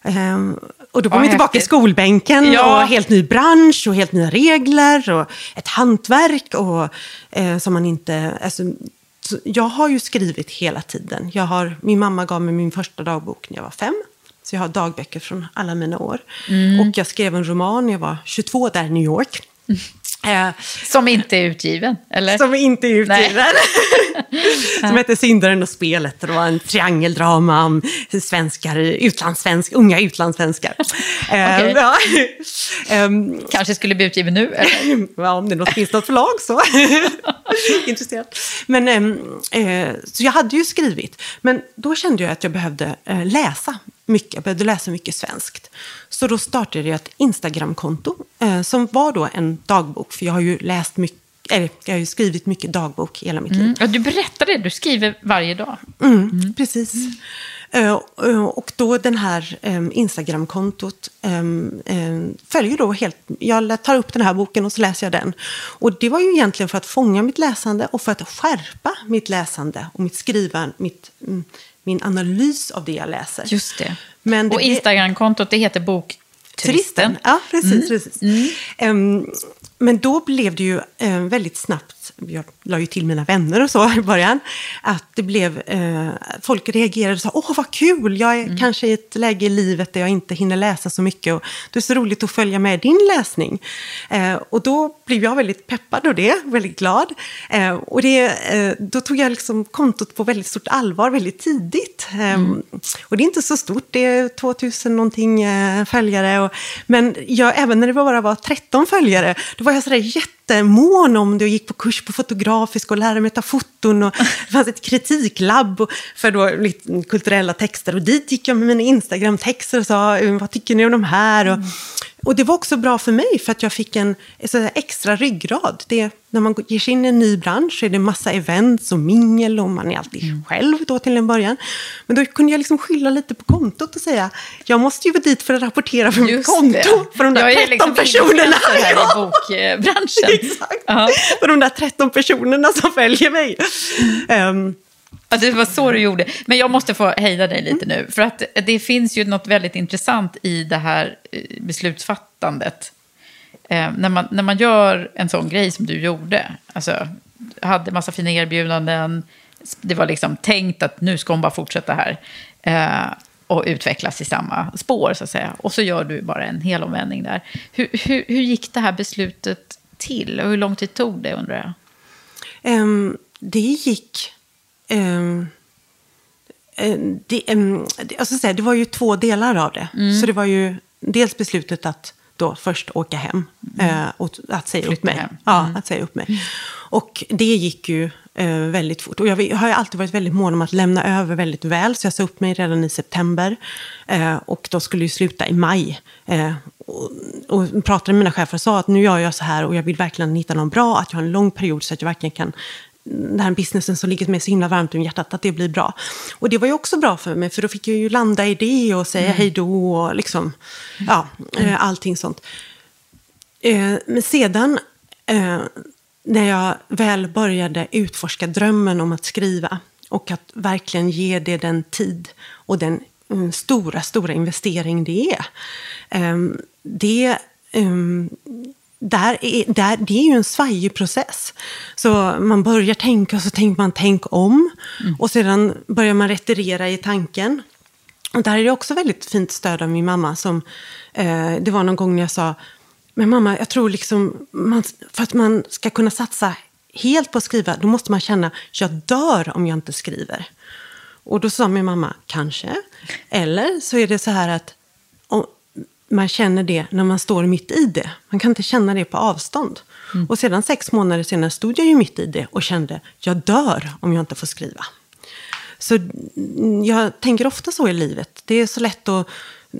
Mm. Eh, och då kom jag tillbaka i skolbänken, ja. Och helt ny bransch, och helt nya regler, och ett hantverk, och eh, som man inte... Alltså, jag har ju skrivit hela tiden. Jag har, min mamma gav mig min första dagbok när jag var fem. Så jag har dagböcker från alla mina år. Mm. Och jag skrev en roman när jag var tjugotvå där i New York. Mm. Eh, som inte är utgiven, eller? Som inte är utgiven. Som heter Syndaren och spelet. Det var en triangeldrama om svenskar, utlandssvensk, unga utlandssvenskar. Okay. eh, eh, Kanske skulle bli utgiven nu, eller? Ja, om det är något, finns något förlag så. Intresserat. Men, eh, så jag hade ju skrivit. Men då kände jag att jag behövde eh, läsa mycket. Jag började läsa mycket svenskt. Så då startade jag ett Instagram-konto eh, som var då en dagbok. För jag har ju läst mycket, eller jag har ju skrivit mycket dagbok hela mitt mm. liv. Ja, du berättade, du skriver varje dag. Mm, mm. Precis. Mm. Eh, och då den här eh, Instagram-kontot eh, eh, följer då helt... Jag tar upp den här boken och så läser jag den. Och det var ju egentligen för att fånga mitt läsande och för att skärpa mitt läsande och mitt skrivande, mitt... Mm, min analys av det jag läser. Just det. Men det och Instagram-kontot, det heter Bokturisten. Ja, precis. Mm. precis. Mm. Um, men då blev det ju uh, väldigt snabbt, jag la ju till mina vänner och så i början, att det blev, uh, folk reagerade och sa, åh vad kul, jag är mm. kanske i ett läge i livet där jag inte hinner läsa så mycket och det är så roligt att följa med din läsning. Uh, och då blev jag väldigt peppad och det, väldigt glad. Uh, och det, uh, då tog jag liksom kontot på väldigt stort allvar väldigt tidigt. Um, mm. Och det är inte så stort, det är tvåtusen någonting uh, följare. Och, men jag, även när det bara var tretton följare, då var jag sådär jättemån om det och gick på kurs på fotografisk och lärde mig ta foton. Och det fanns ett kritiklabb för då lite kulturella texter. Och dit gick jag med mina Instagram-texter och sa, vad tycker ni om de här? Mm. Och, och det var också bra för mig för att jag fick en sådär extra ryggrad. Det, när man ger sig in i en ny bransch så är det massa events och mingel och man är alltid mm. själv då till en början. Men då kunde jag liksom skylla lite på kontot och säga, jag måste ju vara dit för att rapportera för mitt konto. För de där tretton liksom personerna. Här ja. I bokbranschen. Exakt. Uh-huh. För de där tretton personerna som följer mig. Mm. Um. Ja, det var så du gjorde. Men jag måste få hejda dig lite mm. nu. För att det finns ju något väldigt intressant i det här beslutsfattandet. Eh, när, man, när man gör en sån grej som du gjorde, alltså hade massa fina erbjudanden, det var liksom tänkt att nu ska hon bara fortsätta här eh, och utvecklas i samma spår så att säga, och så gör du bara en hel omvändning där. Hur, hur, hur gick det här beslutet till och hur lång tid tog det, undrar jag? Um, det gick um... Det, um, alltså, så här, det var ju två delar av det mm. så det var ju dels beslutet att då först åka hem mm. eh, och att säga Flytta upp mig. Hem. Mm. Ja, att säga upp mig. Mm. Och det gick ju eh, väldigt fort. Och jag har ju alltid varit väldigt mån om att lämna över väldigt väl. Så jag sa upp mig redan i september. Eh, och då skulle ju sluta i maj. Eh, och, och pratade med mina chefer och sa att nu gör jag så här. Och jag vill verkligen hitta någon bra. Att jag har en lång period så att jag verkligen kan... den här businessen som ligger mig så himla varmt om hjärtat, att det blir bra. Och det var ju också bra för mig, för då fick jag ju landa i det och säga mm. hej då och liksom, ja, mm. allting sånt. Men sedan, när jag väl började utforska drömmen om att skriva och att verkligen ge det den tid och den stora, stora investering det är, det... Där är, där, det är ju en svajig process. Så man börjar tänka och så tänker man tänk om. Mm. Och sedan börjar man retirera i tanken. Och där är det också väldigt fint stöd av min mamma. Som, eh, det var någon gång när jag sa, men mamma, jag tror liksom, man, för att man ska kunna satsa helt på att skriva, då måste man känna, jag dör om jag inte skriver. Och då sa min mamma, kanske. Eller så är det så här att, om, man känner det när man står mitt i det. Man kan inte känna det på avstånd. Mm. Och sedan sex månader senare stod jag ju mitt i det och kände, jag dör om jag inte får skriva. Så jag tänker ofta så i livet. Det är så lätt att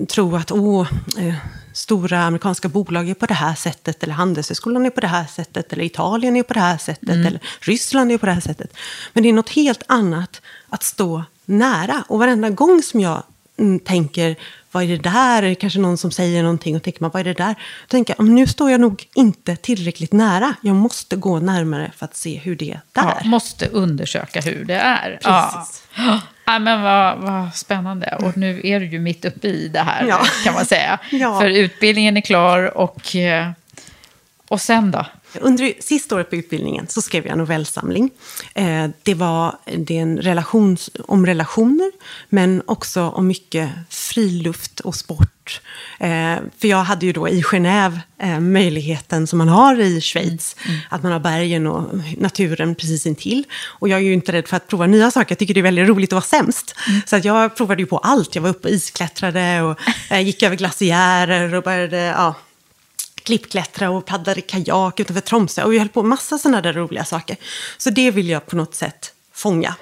tro att åh, eh, stora amerikanska bolag är på det här sättet, eller Handelshögskolan är på det här sättet, eller Italien är på det här sättet, mm. eller Ryssland är på det här sättet. Men det är något helt annat att stå nära. Och varenda gång som jag mm, tänker, vad är det där? Är det kanske någon som säger någonting och tänker man, vad är det där? Då tänker jag, nu står jag nog inte tillräckligt nära. Jag måste gå närmare för att se hur det är där. Ja, måste undersöka hur det är. Precis. Ja. Ja, men vad, vad spännande. Och nu är du ju mitt uppe i det här, ja. Kan man säga. Ja. För utbildningen är klar och, och sen då? Under sista året på utbildningen så skrev jag en novellsamling. Det var det är en relation, om relationer, men också om mycket friluft och sport. För jag hade ju då i Genève möjligheten som man har i Schweiz, mm. att man har bergen och naturen precis intill. Och jag är ju inte rädd för att prova nya saker. Jag tycker det är väldigt roligt att vara sämst. Mm. Så att jag provade ju på allt. Jag var uppe och isklättrade och gick över glaciärer och började... Ja, klippklättra och paddlade kajak utanför Tromsö. Och jag höll på massa sådana där roliga saker. Så det vill jag på något sätt fånga.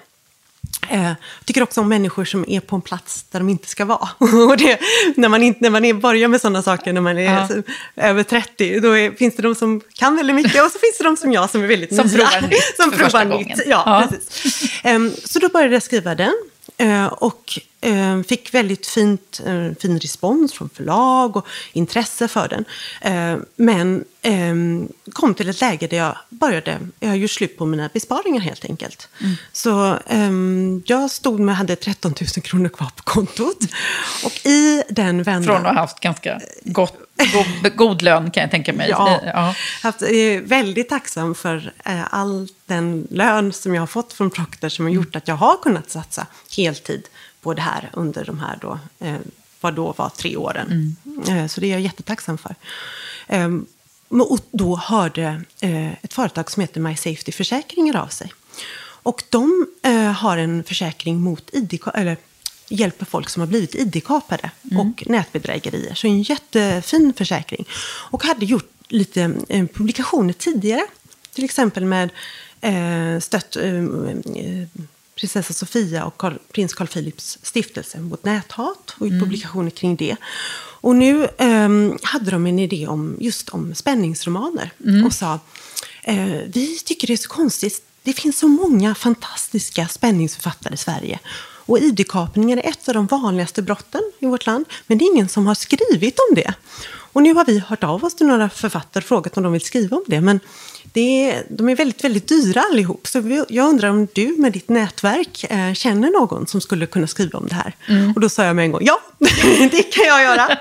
Eh, tycker också om människor som är på en plats där de inte ska vara. Och det, när man, inte, när man är, börjar med sådana saker när man är ja. så, över trettio, då är, finns det de som kan väldigt mycket och så finns det de som jag som är väldigt som provar nytt. Som provar nytt. Ja, ja. Precis. Eh, så då började jag skriva den. Eh, och eh, fick väldigt fint, eh, fin respons från förlag och intresse för den. Eh, men eh, kom till ett läge där jag började, jag har gjort slut på mina besparingar helt enkelt. Mm. Så eh, jag stod med, hade tretton tusen kronor kvar på kontot. Och i den vändan... Från att ha haft ganska gott, god, god lön kan jag tänka mig. Ja, ja. Haft, är väldigt tacksam för eh, all den lön som jag har fått från Procter som har gjort att jag har kunnat satsa heltid på det här under de här då, eh, vad då var tre åren. Mm. Eh, så det är jag jättetacksam för. Eh, och då hörde eh, ett företag som heter My Safety Försäkringar av sig. Och de eh, har en försäkring mot I D K, eller hjälper folk som har blivit I D-kapade mm. och nätbedrägerier. Så en jättefin försäkring. Och hade gjort lite eh, publikationer tidigare. Till exempel med eh, stött... Eh, eh, prinsessa Sofia och Carl, prins Carl Philips stiftelse mot näthat och mm. publikationer kring det. Och nu eh, hade de en idé om just om spänningsromaner mm. och sa, eh, vi tycker det är så konstigt, det finns så många fantastiska spänningsförfattare i Sverige och I D-kapningar är ett av de vanligaste brotten i vårt land, men det är ingen som har skrivit om det. Och nu har vi hört av oss till några författare och frågat om de vill skriva om det, men det är, de är väldigt, väldigt dyra allihop. Så jag undrar om du med ditt nätverk eh, känner någon som skulle kunna skriva om det här. Mm. Och då sa jag med en gång, ja, det kan jag göra.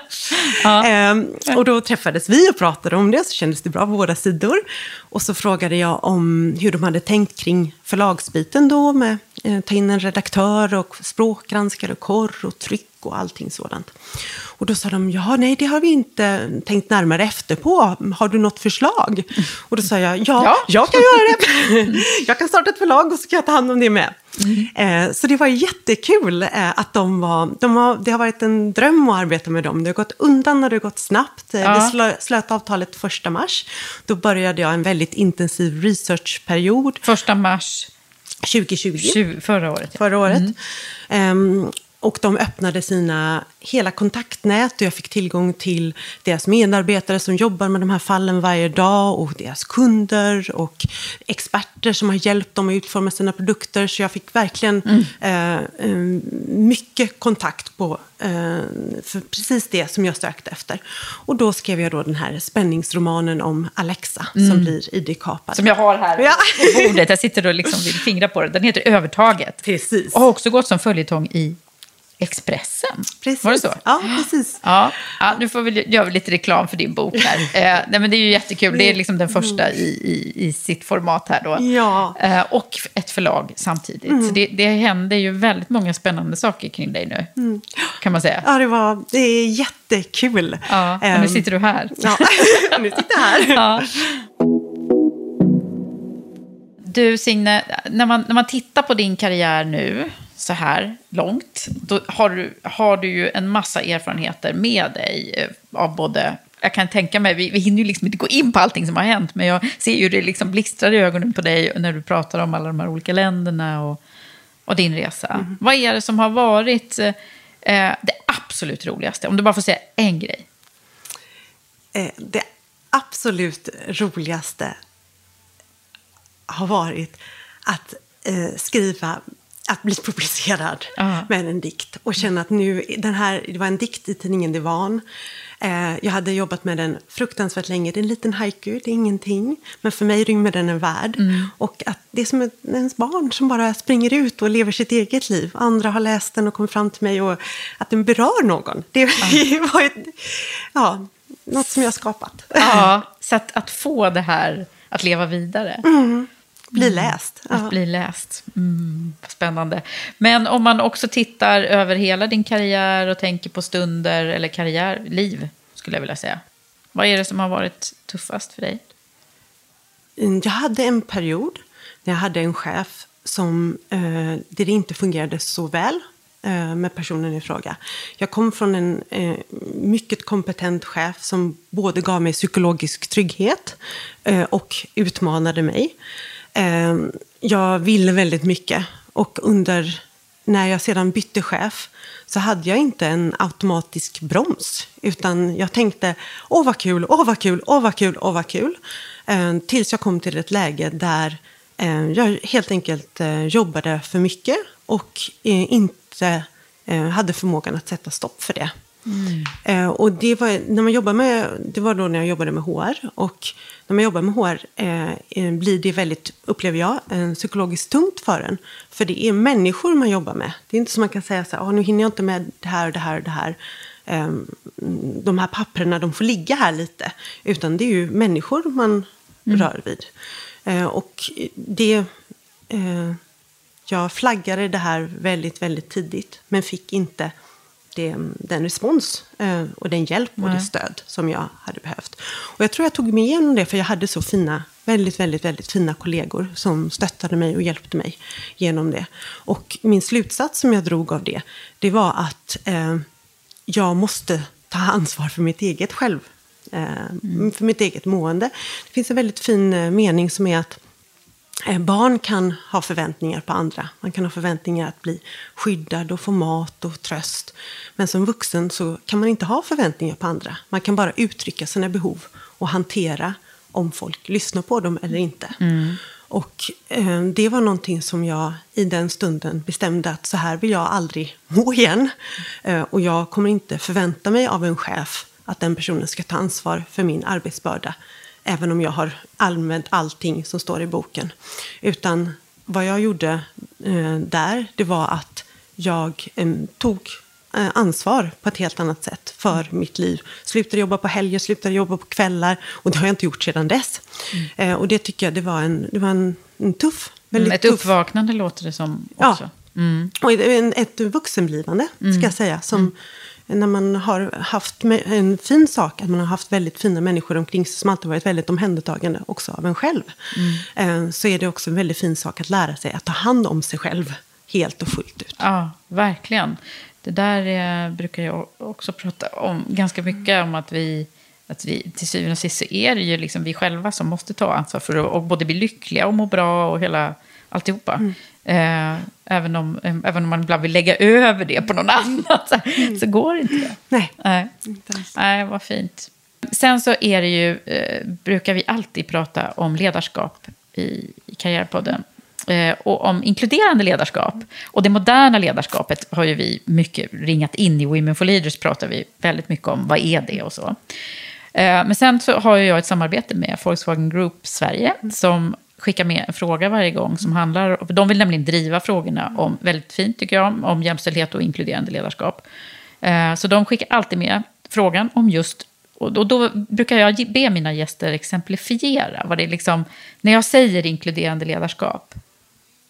ja. eh, och då träffades vi och pratade om det, så kändes det bra på båda sidor. Och så frågade jag om hur de hade tänkt kring förlagsbiten då, med eh, ta in en redaktör och språkgranskare och korr och tryck och allting sådant. Och då sa de, ja nej det har vi inte tänkt närmare efter på. Har du något förslag? Och då sa jag, ja, ja. jag kan göra det. Jag kan starta ett förlag och så kan jag ta hand om det med. Mm. Eh, så det var jättekul eh, att de var, de har, det har varit en dröm att arbeta med dem. Det har gått undan och det har gått snabbt. Ja. Vi slö, slöt avtalet första mars. Då började jag en väldigt intensiv researchperiod. Första mars? tjugo tjugo. tjugo, förra året. Ja. Förra året. Mm. Eh, Och de öppnade sina hela kontaktnät och jag fick tillgång till deras medarbetare som jobbar med de här fallen varje dag och deras kunder och experter som har hjälpt dem att utforma sina produkter. Så jag fick verkligen mm. eh, mycket kontakt på eh, för precis det som jag sökte efter. Och då skrev jag då den här spänningsromanen om Alexa mm. som blir I D-kapad. Som jag har här ja. på bordet. Jag sitter och liksom vill fingra på det. Den heter Övertaget. Precis. Och har också gått som följetong i Expressen. Precis. Var det så? Ja, precis. Ja, ja nu får vi göra lite reklam för din bok här. Eh, nej, men det är ju jättekul. Det är liksom den första i, i, i sitt format här då. Ja. Eh, och ett förlag samtidigt. Mm. Så det, det händer ju väldigt många spännande saker kring dig nu. Mm. Kan man säga. Ja, det var det är jättekul. Ja, och nu sitter du här. Ja, nu sitter jag här. Ja. Du, Signe, när man, när man tittar på din karriär nu så här långt, då har du, har du ju en massa erfarenheter med dig av både, jag kan tänka mig, vi, vi hinner ju liksom inte gå in på allting som har hänt, men jag ser ju det liksom blixtrar i ögonen på dig när du pratar om alla de här olika länderna och, och din resa. Mm. Vad är det som har varit eh, det absolut roligaste? Om du bara får säga en grej. Eh, det absolut roligaste har varit att eh, skriva att bli publicerad uh-huh. med en dikt. Och känna att nu, den här, det var en dikt i tidningen Divan. Eh, jag hade jobbat med den fruktansvärt länge. Det är en liten haiku, det är ingenting. Men för mig rymmer den en värld. Mm. Och att det är som ett, ens barn som bara springer ut och lever sitt eget liv. Andra har läst den och kommit fram till mig. Och att den berör någon. Det uh-huh. var ett, ja, något som jag har skapat. Ja, uh-huh. så att, att få det här... att leva vidare. Mm. Bli läst. Mm. Att bli läst. Mm. Spännande. Men om man också tittar över hela din karriär och tänker på stunder eller karriär, liv skulle jag vilja säga. Vad är det som har varit tuffast för dig? Jag hade en period när jag hade en chef som, eh, där det inte fungerade så väl eh, med personen i fråga. Jag kom från en eh, mycket kompetent chef som både gav mig psykologisk trygghet eh, och utmanade mig. Eh, jag ville väldigt mycket och under, när jag sedan bytte chef så hade jag inte en automatisk broms utan jag tänkte åh vad kul, åh vad kul, åh vad kul, åh vad kul. Eh, tills jag kom till ett läge där jag helt enkelt jobbade för mycket och inte hade förmågan att sätta stopp för det. Mm. Och det var, när man jobbar med, det var då när jag jobbade med H R. Och när man jobbar med H R eh, blir det väldigt, upplever jag, psykologiskt tungt för en. För det är människor man jobbar med. Det är inte som man kan säga så här, oh, nu hinner jag inte med det här och det här och det här. Eh, de här papperna, de får ligga här lite. Utan det är ju människor man mm. rör vid. Och det, eh, jag flaggade det här väldigt, väldigt tidigt. Men fick inte det, den respons eh, och den hjälp och Nej. Det stöd som jag hade behövt. Och jag tror jag tog mig igenom det för jag hade så fina, väldigt, väldigt, väldigt fina kollegor som stöttade mig och hjälpte mig genom det. Och min slutsats som jag drog av det, det var att eh, jag måste ta ansvar för mitt eget själv. Mm. För mitt eget mående. Det finns en väldigt fin mening som är att barn kan ha förväntningar på andra. Man kan ha förväntningar att bli skyddad och få mat och tröst. Men som vuxen så kan man inte ha förväntningar på andra. Man kan bara uttrycka sina behov och hantera om folk lyssnar på dem eller inte. Mm. Och eh, det var någonting som jag i den stunden bestämde att så här vill jag aldrig må igen. Eh, och jag kommer inte förvänta mig av en chef att den personen ska ta ansvar för min arbetsbörda. Även om jag har använt allting som står i boken. Utan vad jag gjorde eh, där. Det var att jag eh, tog eh, ansvar på ett helt annat sätt. För mitt liv. Slutade jobba på helger. Slutade jobba på kvällar. Och det har jag inte gjort sedan dess. Mm. Eh, och det tycker jag det var en, det var en, en tuff. Väldigt mm, ett tuff. Uppvaknande låter det som också. Ja. Mm. Och en, ett vuxenblivande mm. ska jag säga. Som... Mm. När man har haft en fin sak, att man har haft väldigt fina människor omkring sig som alltid varit väldigt omhändertagande också av en själv. Mm. Så är det också en väldigt fin sak att lära sig att ta hand om sig själv helt och fullt ut. Ja, verkligen. Det där brukar jag också prata om ganska mycket om att vi... Att vi, till syvende och sist så är det ju liksom vi själva som måste ta ansvar för att både bli lyckliga och må bra och hela alltihopa. Mm. Eh, även, om, eh, även om man ibland vill lägga över det på någon annan så, mm. så går det inte det. Nej, Nej. Inte alls. Nej, vad fint. Sen så är det ju, eh, brukar vi alltid prata om ledarskap i, i Karriärpodden. Och om inkluderande ledarskap. Och det moderna ledarskapet har ju vi mycket ringat in i. Women for Leaders pratar vi väldigt mycket om. Vad är det och så. Men sen så har jag ett samarbete med Volkswagen Group Sverige. Som skickar med en fråga varje gång som handlar. De vill nämligen driva frågorna om, väldigt fint tycker jag. Om jämställdhet och inkluderande ledarskap. Så de skickar alltid med frågan om just... Och då, då brukar jag be mina gäster exemplifiera. Vad det är liksom, när jag säger inkluderande ledarskap...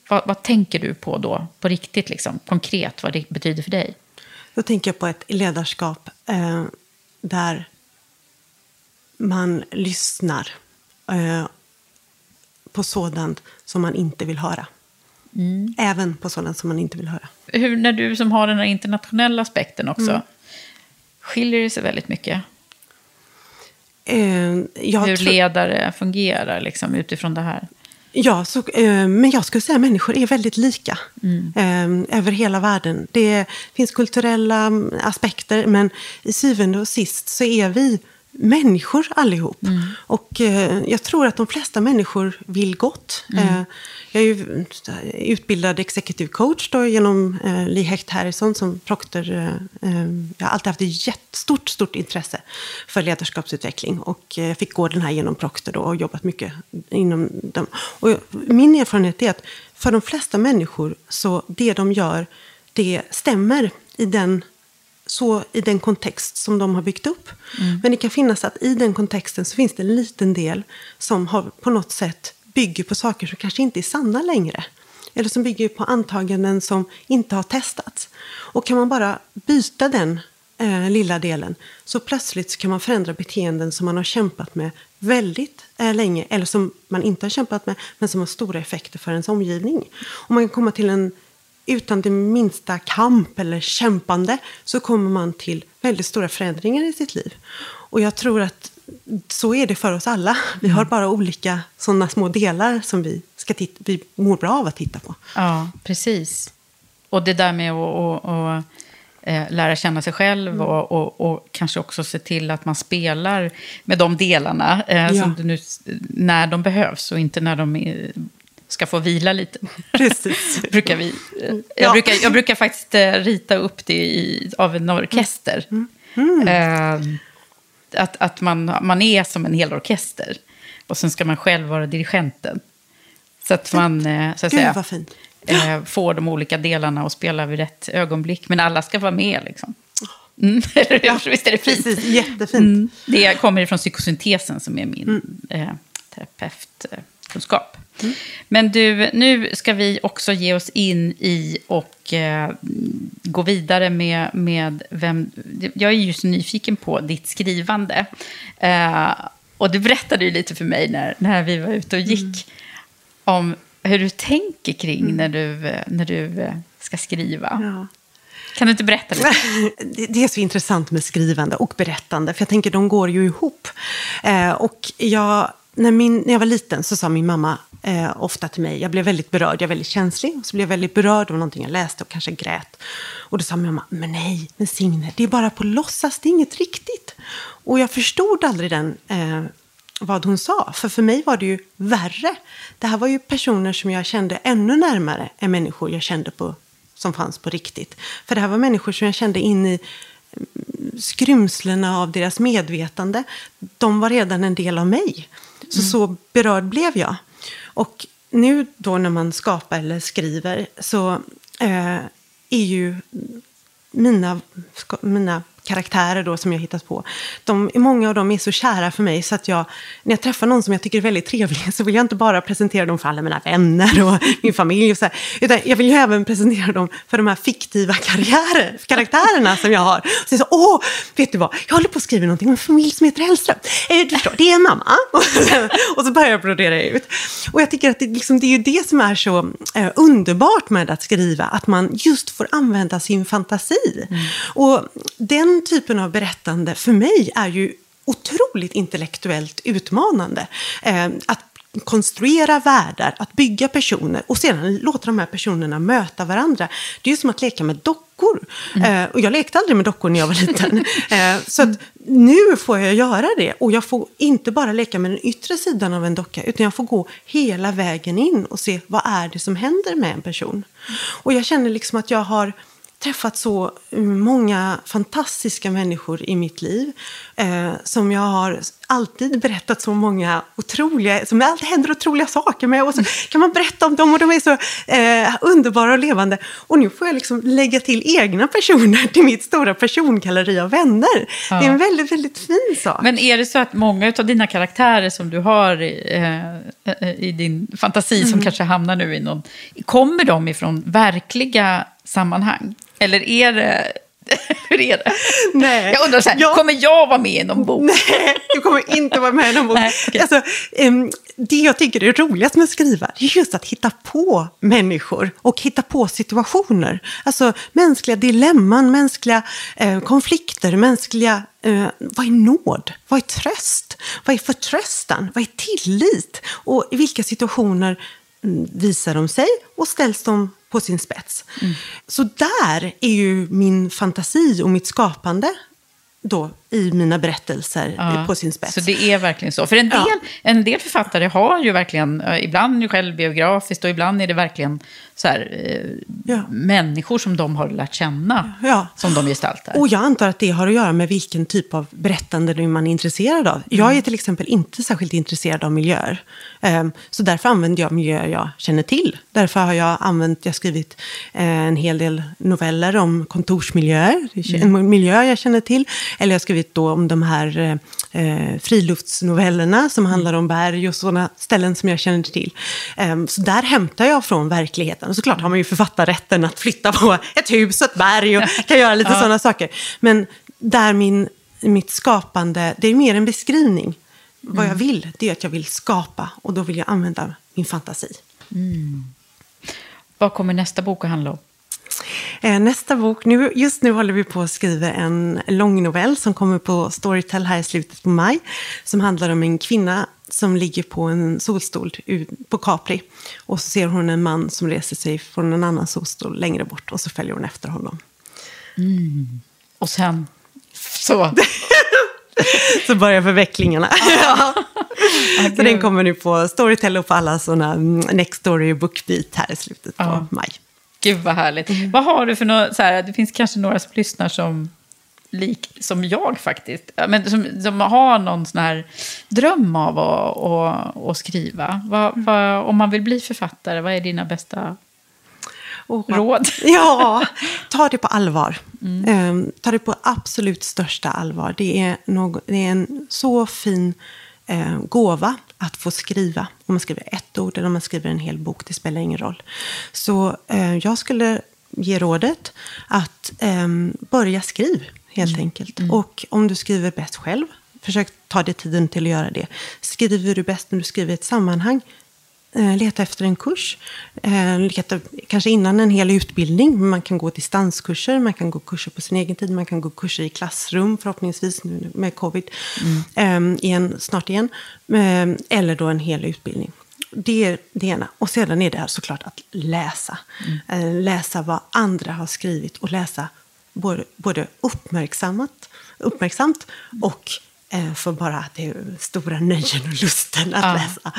Vad, vad tänker du på då, på riktigt liksom, konkret, vad det betyder för dig? Då tänker jag på ett ledarskap eh, där man lyssnar eh, på sådant som man inte vill höra. Mm. Även på sådant som man inte vill höra. Hur, när du som har den här internationella aspekten också, mm. skiljer det sig väldigt mycket? Eh, jag Hur tro- ledare fungerar liksom, utifrån det här? Ja, så, eh, men jag skulle säga att människor är väldigt lika mm. eh, över hela världen. Det finns kulturella aspekter, men i syvende och sist så är vi människor allihop. Mm. Och eh, jag tror att de flesta människor vill gott. Mm. Eh, jag är ju utbildad executive coach då, genom eh, Lee Hecht Harrison som Procter. Eh, jag har alltid haft ett jättestort stort intresse för ledarskapsutveckling. Och eh, jag fick gå den här genom Procter då, och jobbat mycket inom dem. Och jag, min erfarenhet är att för de flesta människor så det de gör, det stämmer i den så i den kontext som de har byggt upp. Mm. Men det kan finnas att i den kontexten så finns det en liten del som har, på något sätt bygger på saker som kanske inte är sanna längre. Eller som bygger på antaganden som inte har testats. Och kan man bara byta den eh, lilla delen, så plötsligt så kan man förändra beteenden som man har kämpat med väldigt eh, länge. Eller som man inte har kämpat med, men som har stora effekter för ens omgivning. Och man kan komma till en, utan det minsta kamp eller kämpande, så kommer man till väldigt stora förändringar i sitt liv. Och jag tror att så är det för oss alla. Vi har bara olika sådana små delar som vi, ska titta, vi mår bra av att titta på. Ja, precis. Och det där med att, att, att, att lära känna sig själv och, och, och kanske också se till att man spelar med de delarna eh, ja. som nu, när de behövs och inte när de är, ska få vila lite. Precis. brukar vi, jag, brukar, jag brukar faktiskt rita upp det i, av en orkester. Mm. Mm. Eh, att att man, man är som en hel orkester. Och sen ska man själv vara dirigenten. Så att man eh, så att Gud, säga, fint. Eh, får de olika delarna och spelar vid rätt ögonblick. Men alla ska vara med liksom. Mm. Ja, visst är det fint? Precis, jättefint. Mm. Det kommer ifrån psykosyntesen som är min mm. eh, terapeutkunskap. Mm. Men du, nu ska vi också ge oss in i och eh, gå vidare med, med vem... Jag är just nyfiken på ditt skrivande. Eh, och du berättade ju lite för mig när, när vi var ute och gick mm. om hur du tänker kring mm. när, du, när du ska skriva. Ja. Kan du inte berätta lite? Det är så intressant med skrivande och berättande, för jag tänker de går ju ihop. Eh, och jag... När, min, när jag var liten så sa min mamma eh, ofta till mig, jag blev väldigt berörd, jag är väldigt känslig. Och så blev jag väldigt berörd av någonting jag läste och kanske grät. Och då sa min mamma, men nej, men Signe, det är bara på låtsas, det är inget riktigt. Och jag förstod aldrig den, eh, vad hon sa. För för mig var det ju värre. Det här var ju personer som jag kände ännu närmare än människor jag kände på, som fanns på riktigt. För det här var människor som jag kände in i skrymslena av deras medvetande. De var redan en del av mig. Så, mm. så berörd blev jag. Och nu då när man skapar eller skriver så eh, är ju mina, mina karaktärer då som jag hittat på. De, många av dem är så kära för mig så att jag, när jag träffar någon som jag tycker är väldigt trevlig, så vill jag inte bara presentera dem för alla mina vänner och min familj och så här, utan jag vill ju även presentera dem för de här fiktiva karriärer, karaktärerna som jag har. Så jag sa, åh, vet du vad, jag håller på att skriva någonting om en familj som heter Hellström. Du förstår, det är mamma. Och så börjar jag brodera ut. Och jag tycker att det, liksom, det är ju det som är så eh, underbart med att skriva, att man just får använda sin fantasi. Mm. Och den Den typen av berättande för mig är ju otroligt intellektuellt utmanande. Eh, att konstruera världar, att bygga personer och sedan låta de här personerna möta varandra. Det är ju som att leka med dockor. Mm. Eh, och jag lekte aldrig med dockor när jag var liten. Eh, så att nu får jag göra det. Och jag får inte bara leka med den yttre sidan av en docka, utan jag får gå hela vägen in och se vad är det som händer med en person. Och jag känner liksom att jag har träffat så många fantastiska människor i mitt liv eh, som jag har alltid berättat så många otroliga, som alltid händer otroliga saker med, och så kan man berätta om dem och de är så eh, underbara och levande, och nu får jag liksom lägga till egna personer till mitt stora persongalleri av vänner. Ja. Det är en väldigt, väldigt fin sak. Men är det så att många av dina karaktärer som du har i, eh, i din fantasi som mm. kanske hamnar nu i någon, kommer de ifrån verkliga sammanhang? Eller är det... Hur är det? Nej. Jag undrar så här, jag... kommer jag vara med i någon bok? Nej, du kommer inte vara med i någon bok. Nej, okay. Alltså, um, det jag tycker är roligast med att skriva är just att hitta på människor och hitta på situationer. Alltså mänskliga dilemman, mänskliga eh, konflikter, mänskliga... Eh, vad är nåd? Vad är tröst? Vad är förtröstan? Vad är tillit? Och i vilka situationer visar de sig och ställs de på sin spets. Mm. Så där är ju min fantasi och mitt skapande då i mina berättelser ja. på sin spets. Så det är verkligen så. För en del, ja. en del författare har ju verkligen, ibland ju självbiografiskt och ibland är det verkligen så här, ja. människor som de har lärt känna ja. som de gestaltar. Och jag antar att det har att göra med vilken typ av berättande man är intresserad av. Jag är till exempel inte särskilt intresserad av miljöer. Så därför använder jag miljöer jag känner till. Därför har jag använt, jag skrivit en hel del noveller om kontorsmiljöer. En miljö jag känner till. Eller jag har skrivit då om de här friluftsnovellerna som handlar om berg och sådana ställen som jag känner till. Så där hämtar jag från verkligheten. Och såklart har man ju författarrätten att flytta på ett hus och ett berg och kan göra lite ja. sådana saker. Men där min, mitt skapande, det är mer en beskrivning. Mm. Vad jag vill, det är att jag vill skapa. Och då vill jag använda min fantasi. Mm. Vad kommer nästa bok att handla om? Nästa bok, nu, just nu håller vi på att skriva en lång novell som kommer på Storytel här i slutet på maj. Som handlar om en kvinna som ligger på en solstol på Capri. Och så ser hon en man som reser sig från en annan solstol längre bort. Och så följer hon efter honom. Mm. Och sen så... så börjar förvecklingarna. ja. ah, så den kommer nu på Storytel och på alla sådana Next Story och Bookbit här i slutet på ah. maj. Gud vad härligt. Mm. Vad har du för något, så här, det finns kanske några som lyssnar som lik som jag faktiskt, men som, som har någon sån här dröm av att, att, att skriva. Vad, vad, om man vill bli författare, vad är dina bästa oh, råd? Ja, ta det på allvar. Mm. Um, ta det på absolut största allvar. Det är, någon, det är en så fin eh, gåva att få skriva. Om man skriver ett ord eller om man skriver en hel bok, det spelar ingen roll. Så eh, jag skulle ge rådet att eh, börja skriva. Helt mm. enkelt. Mm. Och om du skriver bäst själv, försök ta dig tiden till att göra det. Skriver du bäst när du skriver ett sammanhang, eh, leta efter en kurs. Eh, leta, kanske innan en hel utbildning. Man kan gå distanskurser, man kan gå kurser på sin egen tid. Man kan gå kurser i klassrum, förhoppningsvis nu med covid. Mm. Eh, igen, snart igen. Eh, eller då en hel utbildning. Det är det ena. Och sedan är det här såklart att läsa. Mm. Eh, läsa vad andra har skrivit och läsa Både, både uppmärksammat, uppmärksamt och eh, för bara att det är stora nöjen och lusten att ja. läsa.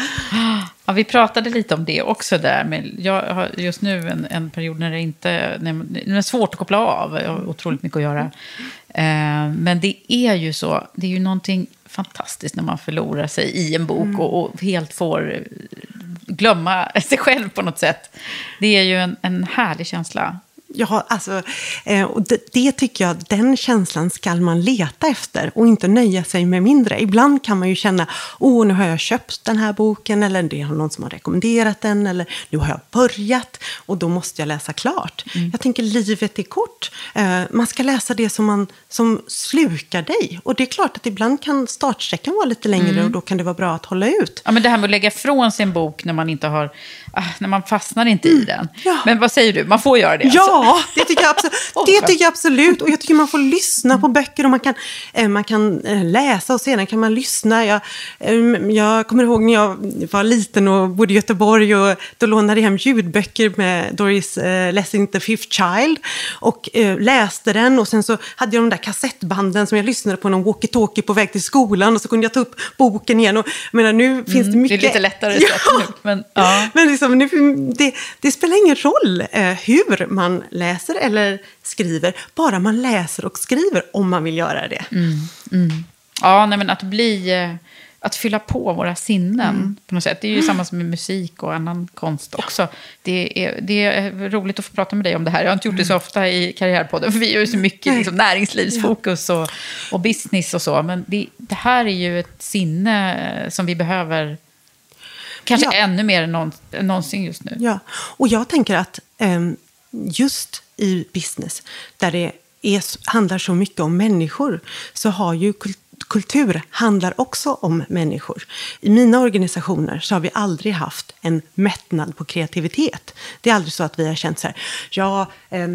Ja, vi pratade lite om det också där. Men jag har just nu en, en period när det inte när, när det är svårt att koppla av. Jag har otroligt mycket att göra. Eh, men det är ju så, det är ju någonting fantastiskt när man förlorar sig i en bok mm. och, och helt får glömma sig själv på något sätt. Det är ju en, en härlig känsla. Ja, alltså, och det, det tycker jag, den känslan ska man leta efter och inte nöja sig med mindre. Ibland kan man ju känna, åh nu har jag köpt den här boken eller det är någon som har rekommenderat den eller nu har jag börjat och då måste jag läsa klart. Mm. Jag tänker, livet är kort. Man ska läsa det som, man, som slukar dig och det är klart att ibland kan startsträckan vara lite längre mm. och då kan det vara bra att hålla ut. Ja, men det här med att lägga från sin bok när man inte har, när man fastnar inte i den. Ja. Men vad säger du? Man får göra det alltså. Ja. Ja, det tycker jag absolut. Det tycker jag absolut. Och jag tycker man får lyssna på böcker och man kan, man kan läsa och sedan kan man lyssna. Jag, jag kommer ihåg när jag var liten och bodde i Göteborg och då lånade jag hem ljudböcker med Doris Lessing The Fifth Child och läste den och sen så hade jag de där kassettbanden som jag lyssnade på någon walkie-talkie på väg till skolan och så kunde jag ta upp boken igen och jag menar, nu finns mm, det mycket. Det är lite lättare ja. sätt nu. Men, ja. men liksom, nu, det, det spelar ingen roll hur man läser eller skriver. Bara man läser och skriver om man vill göra det. Mm, mm. Ja, nej men att bli... Att fylla på våra sinnen mm. på något sätt. Det är ju mm. samma som med musik och annan konst ja. också. Det är, det är roligt att få prata med dig om det här. Jag har inte gjort det så ofta i Karriärpodden. För vi gör ju så mycket liksom, näringslivsfokus och, och business och så. Men det, det här är ju ett sinne som vi behöver... Kanske ja. ännu mer än någonsin just nu. Ja, och jag tänker att... Um, just i business, där det är, handlar så mycket om människor, så har ju kultur Kultur handlar också om människor. I mina organisationer så har vi aldrig haft en mättnad på kreativitet. Det är aldrig så att vi har känt så här, ja,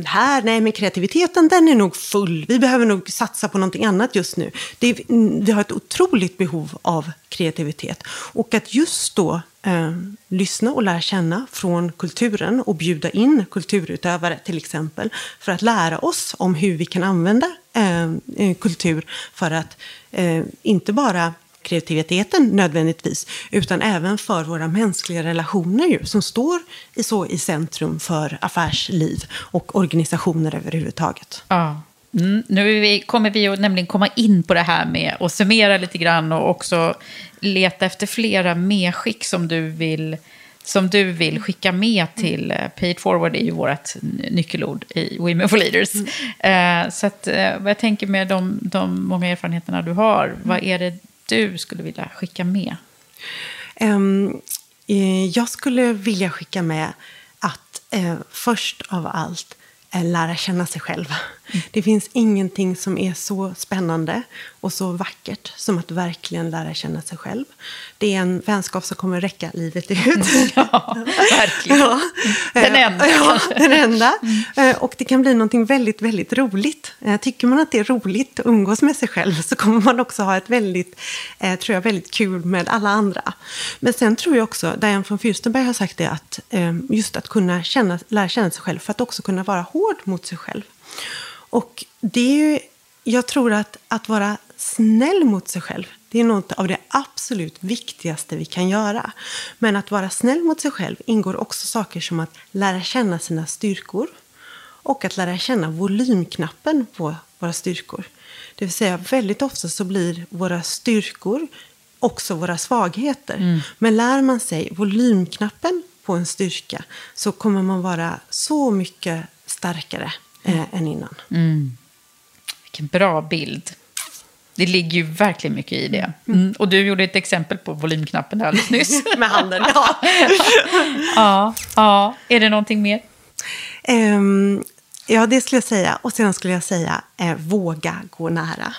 här, nej men kreativiteten den är nog full. Vi behöver nog satsa på någonting annat just nu. Det är, vi har ett otroligt behov av kreativitet. Och att just då eh, lyssna och lära känna från kulturen och bjuda in kulturutövare till exempel för att lära oss om hur vi kan använda eh, kultur för att eh, inte bara kreativiteten nödvändigtvis utan även för våra mänskliga relationer ju, som står i, så, i centrum för affärsliv och organisationer överhuvudtaget. Ja. Mm. Nu kommer vi att nämligen komma in på det här med att summera lite grann och också leta efter flera medskick som du vill, som du vill skicka med till Paid Forward, är ju vårt nyckelord i Women for Leaders. Mm. Eh, så att, eh, vad jag tänker med de, de många erfarenheterna du har, mm. vad är det du skulle vilja skicka med? Um, eh, jag skulle vilja skicka med att eh, först av allt lära känna sig själv. Det finns ingenting som är så spännande och så vackert som att verkligen lära känna sig själv. Det är en vänskap som kommer räcka livet ut. Ja, verkligen. Ja. Den enda. Ja, den enda. Mm. Och det kan bli någonting väldigt, väldigt roligt. Tycker man att det är roligt att umgås med sig själv så kommer man också ha ett väldigt, tror jag, väldigt kul med alla andra. Men sen tror jag också, Diane von Furstenberg har sagt det, att just att kunna känna, lära känna sig själv för att också kunna vara hård mot sig själv. Och det är ju, jag tror att, att vara snäll mot sig själv, det är något av det absolut viktigaste vi kan göra. Men att vara snäll mot sig själv ingår också saker som att lära känna sina styrkor och att lära känna volymknappen på våra styrkor. Det vill säga väldigt ofta så blir våra styrkor också våra svagheter. Mm. Men lär man sig volymknappen på en styrka så kommer man vara så mycket starkare Mm. än innan. Mm. Vilken bra bild. Det ligger ju verkligen mycket i det. Mm. Och du gjorde ett exempel på volymknappen alldeles nyss. Med handen, ja. ja. Ja, är det någonting mer? Um, ja, det skulle jag säga. Och sedan skulle jag säga, eh, våga gå nära.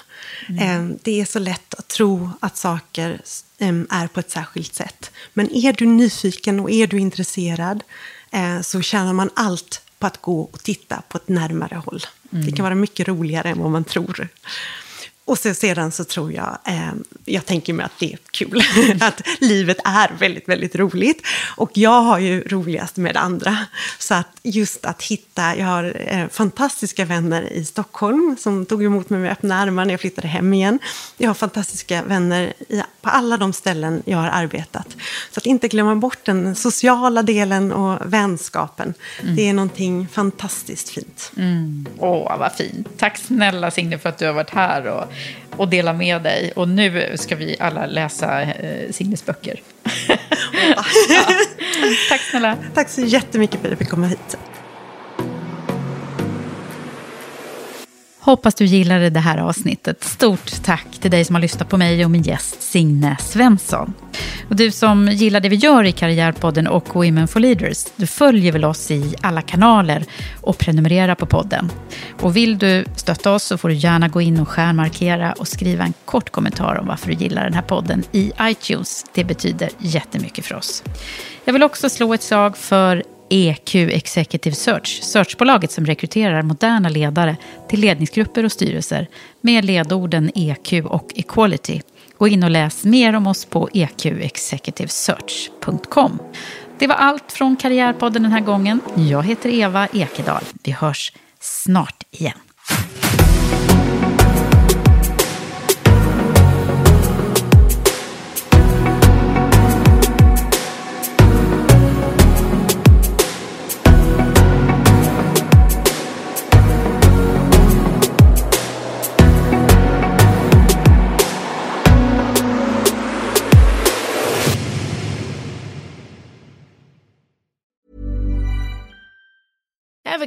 Mm. Um, det är så lätt att tro att saker um, är på ett särskilt sätt. Men är du nyfiken och är du intresserad eh, så tjänar man allt på att gå och titta på ett närmare håll. Mm. Det kan vara mycket roligare än vad man tror. Och så, sedan så tror jag, eh, jag tänker mig att det är kul. Att livet är väldigt, väldigt roligt. Och jag har ju roligast med andra. Så att just att hitta, jag har eh, fantastiska vänner i Stockholm som tog emot mig med öppna armar när jag flyttade hem igen. Jag har fantastiska vänner i, på alla de ställen jag har arbetat. Så att inte glömma bort den sociala delen och vänskapen. Mm. Det är någonting fantastiskt fint. Åh, mm. oh, vad fint. Tack snälla Signe för att du har varit här och och dela med dig. Och nu ska vi alla läsa eh, Signes böcker. ja. Tack snälla. Tack så jättemycket för att du fick komma hit. Hoppas du gillade det här avsnittet. Stort tack till dig som har lyssnat på mig och min gäst Signe Svensson. Och du som gillar det vi gör i Karriärpodden och Women for Leaders, du följer väl oss i alla kanaler och prenumerera på podden. Och vill du stötta oss så får du gärna gå in och stjärnmarkera och skriva en kort kommentar om varför du gillar den här podden i iTunes. Det betyder jättemycket för oss. Jag vill också slå ett slag för E Q Executive Search, searchbolaget som rekryterar moderna ledare till ledningsgrupper och styrelser med ledorden E Q och Equality. Gå in och läs mer om oss på e q executive search punkt com. Det var allt från Karriärpodden den här gången. Jag heter Eva Ekedahl. Vi hörs snart igen. Ever